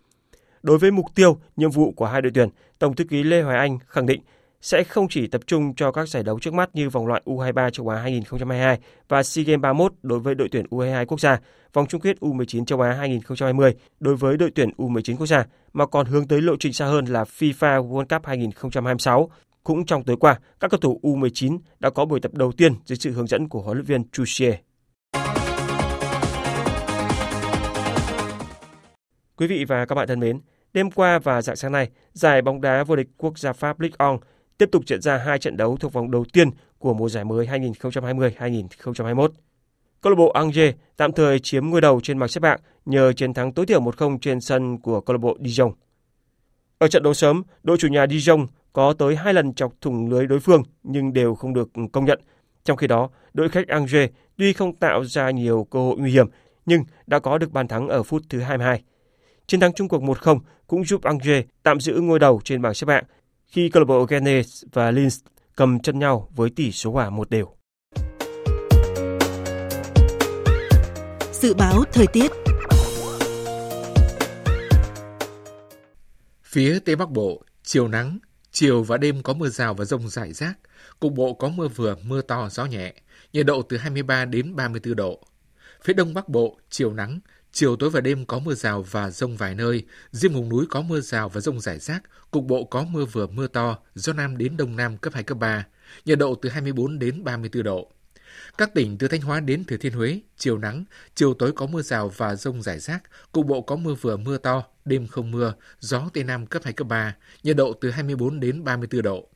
Đối với mục tiêu, nhiệm vụ của hai đội tuyển, Tổng thư ký Lê Hoài Anh khẳng định sẽ không chỉ tập trung cho các giải đấu trước mắt như vòng loại u hai mươi ba châu Á hai không hai hai và SEA Games ba mươi mốt đối với đội tuyển u hai mươi hai quốc gia, vòng chung kết u mười chín châu Á hai không hai không đối với đội tuyển u mười chín quốc gia, mà còn hướng tới lộ trình xa hơn là FIFA World Cup hai không hai sáu. Cũng trong tối qua, các cầu thủ u mười chín đã có buổi tập đầu tiên dưới sự hướng dẫn của huấn luyện viên Chu Xie. Quý vị và các bạn thân mến, đêm qua và rạng sáng nay, giải bóng đá vô địch quốc gia Pháp Ligue một tiếp tục diễn ra hai trận đấu thuộc vòng đầu tiên của mùa giải mới hai không hai không hai không hai mốt. Câu lạc bộ Angers tạm thời chiếm ngôi đầu trên bảng xếp hạng nhờ chiến thắng tối thiểu một không trên sân của câu lạc bộ Dijon. Ở trận đấu sớm, đội chủ nhà Dijon có tới hai lần chọc thủng lưới đối phương nhưng đều không được công nhận. Trong khi đó, đội khách Angers tuy không tạo ra nhiều cơ hội nguy hiểm nhưng đã có được bàn thắng ở phút thứ hai mươi hai. Chiến thắng chung cuộc một không cũng giúp Angers tạm giữ ngôi đầu trên bảng xếp hạng khi câu lạc bộ Rennes và Lens cầm chân nhau với tỷ số hòa một đều. Dự báo thời tiết. Phía Tây Bắc Bộ, chiều nắng, chiều và đêm có mưa rào và dông rải rác, cục bộ có mưa vừa, mưa to, gió nhẹ, nhiệt độ từ hai mươi ba đến ba mươi tư độ. Phía Đông Bắc Bộ, chiều nắng, chiều tối và đêm có mưa rào và dông vài nơi, riêng vùng núi có mưa rào và dông rải rác, cục bộ có mưa vừa mưa to, gió Nam đến Đông Nam cấp hai, cấp ba, nhiệt độ từ hai mươi bốn đến ba mươi tư độ. Các tỉnh từ Thanh Hóa đến Thừa Thiên Huế, chiều nắng, chiều tối có mưa rào và dông rải rác, cục bộ có mưa vừa mưa to, đêm không mưa, gió Tây Nam cấp hai, cấp ba, nhiệt độ từ hai mươi bốn đến ba mươi tư độ.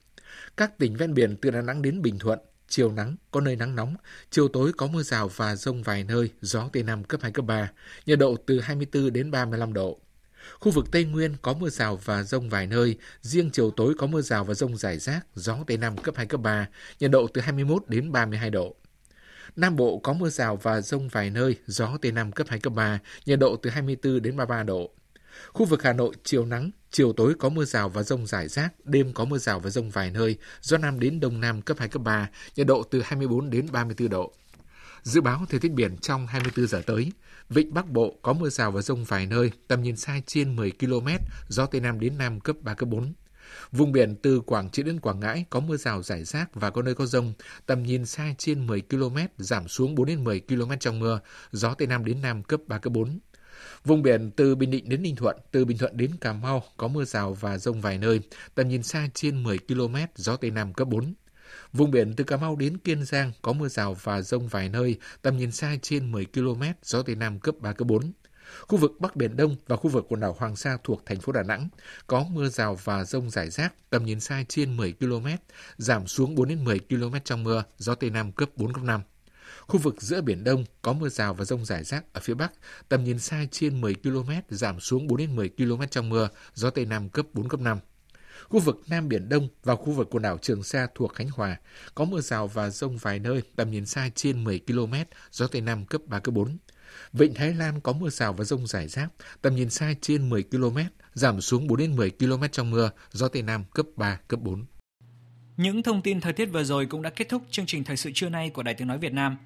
Các tỉnh ven biển từ Đà Nẵng đến Bình Thuận, chiều nắng, có nơi nắng nóng, chiều tối có mưa rào và dông vài nơi, gió Tây Nam cấp hai, cấp ba, nhiệt độ từ hai mươi tư đến ba mươi lăm độ. Khu vực Tây Nguyên có mưa rào và dông vài nơi, riêng chiều tối có mưa rào và dông rải rác, gió Tây Nam cấp hai, cấp ba, nhiệt độ từ hai mươi mốt đến ba mươi hai độ. Nam Bộ có mưa rào và dông vài nơi, gió Tây Nam cấp hai, cấp ba, nhiệt độ từ hai mươi tư đến ba mươi ba độ. Khu vực Hà Nội chiều nắng, chiều tối có mưa rào và dông rải rác, đêm có mưa rào và dông vài nơi, gió Nam đến Đông Nam cấp hai, cấp ba, nhiệt độ từ hai mươi bốn đến ba mươi tư độ. Dự báo thời tiết biển trong hai mươi tư giờ tới, vịnh Bắc Bộ có mưa rào và dông vài nơi, tầm nhìn xa trên mười ki lô mét, gió Tây Nam đến Nam cấp ba, cấp bốn. Vùng biển từ Quảng Trị đến Quảng Ngãi có mưa rào rải rác và có nơi có dông, tầm nhìn xa trên mười ki lô mét, giảm xuống bốn đến mười ki lô mét trong mưa, gió Tây Nam đến Nam cấp ba, cấp bốn. Vùng biển từ Bình Định đến Ninh Thuận, từ Bình Thuận đến Cà Mau có mưa rào và dông vài nơi, tầm nhìn xa trên mười ki lô mét, gió Tây Nam cấp bốn. Vùng biển từ Cà Mau đến Kiên Giang có mưa rào và dông vài nơi, tầm nhìn xa trên mười ki lô mét, gió Tây Nam cấp ba, cấp bốn. Khu vực Bắc Biển Đông và khu vực quần đảo Hoàng Sa thuộc thành phố Đà Nẵng có mưa rào và dông rải rác, tầm nhìn xa trên mười ki lô mét, giảm xuống bốn đến mười ki lô mét trong mưa, gió Tây Nam cấp bốn, cấp năm. Khu vực giữa Biển Đông có mưa rào và dông rải rác ở phía Bắc, tầm nhìn xa trên mười ki lô mét, giảm xuống bốn đến mười ki lô mét trong mưa, gió Tây Nam cấp bốn, cấp năm. Khu vực Nam Biển Đông và khu vực quần đảo Trường Sa thuộc Khánh Hòa có mưa rào và dông vài nơi, tầm nhìn xa trên mười ki lô mét, gió Tây Nam cấp ba, cấp bốn. Vịnh Thái Lan có mưa rào và dông rải rác, tầm nhìn xa trên mười ki lô mét, giảm xuống bốn đến mười ki lô mét trong mưa, gió Tây Nam cấp ba, cấp bốn. Những thông tin thời tiết vừa rồi cũng đã kết thúc chương trình Thời sự trưa nay của Đài Tiếng nói Việt Nam.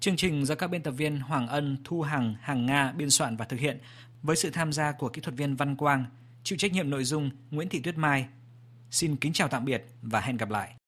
Chương trình do các biên tập viên Hoàng Ân, Thu Hằng, Hằng Nga biên soạn và thực hiện với sự tham gia của kỹ thuật viên Văn Quang, chịu trách nhiệm nội dung Nguyễn Thị Tuyết Mai. Xin kính chào tạm biệt và hẹn gặp lại.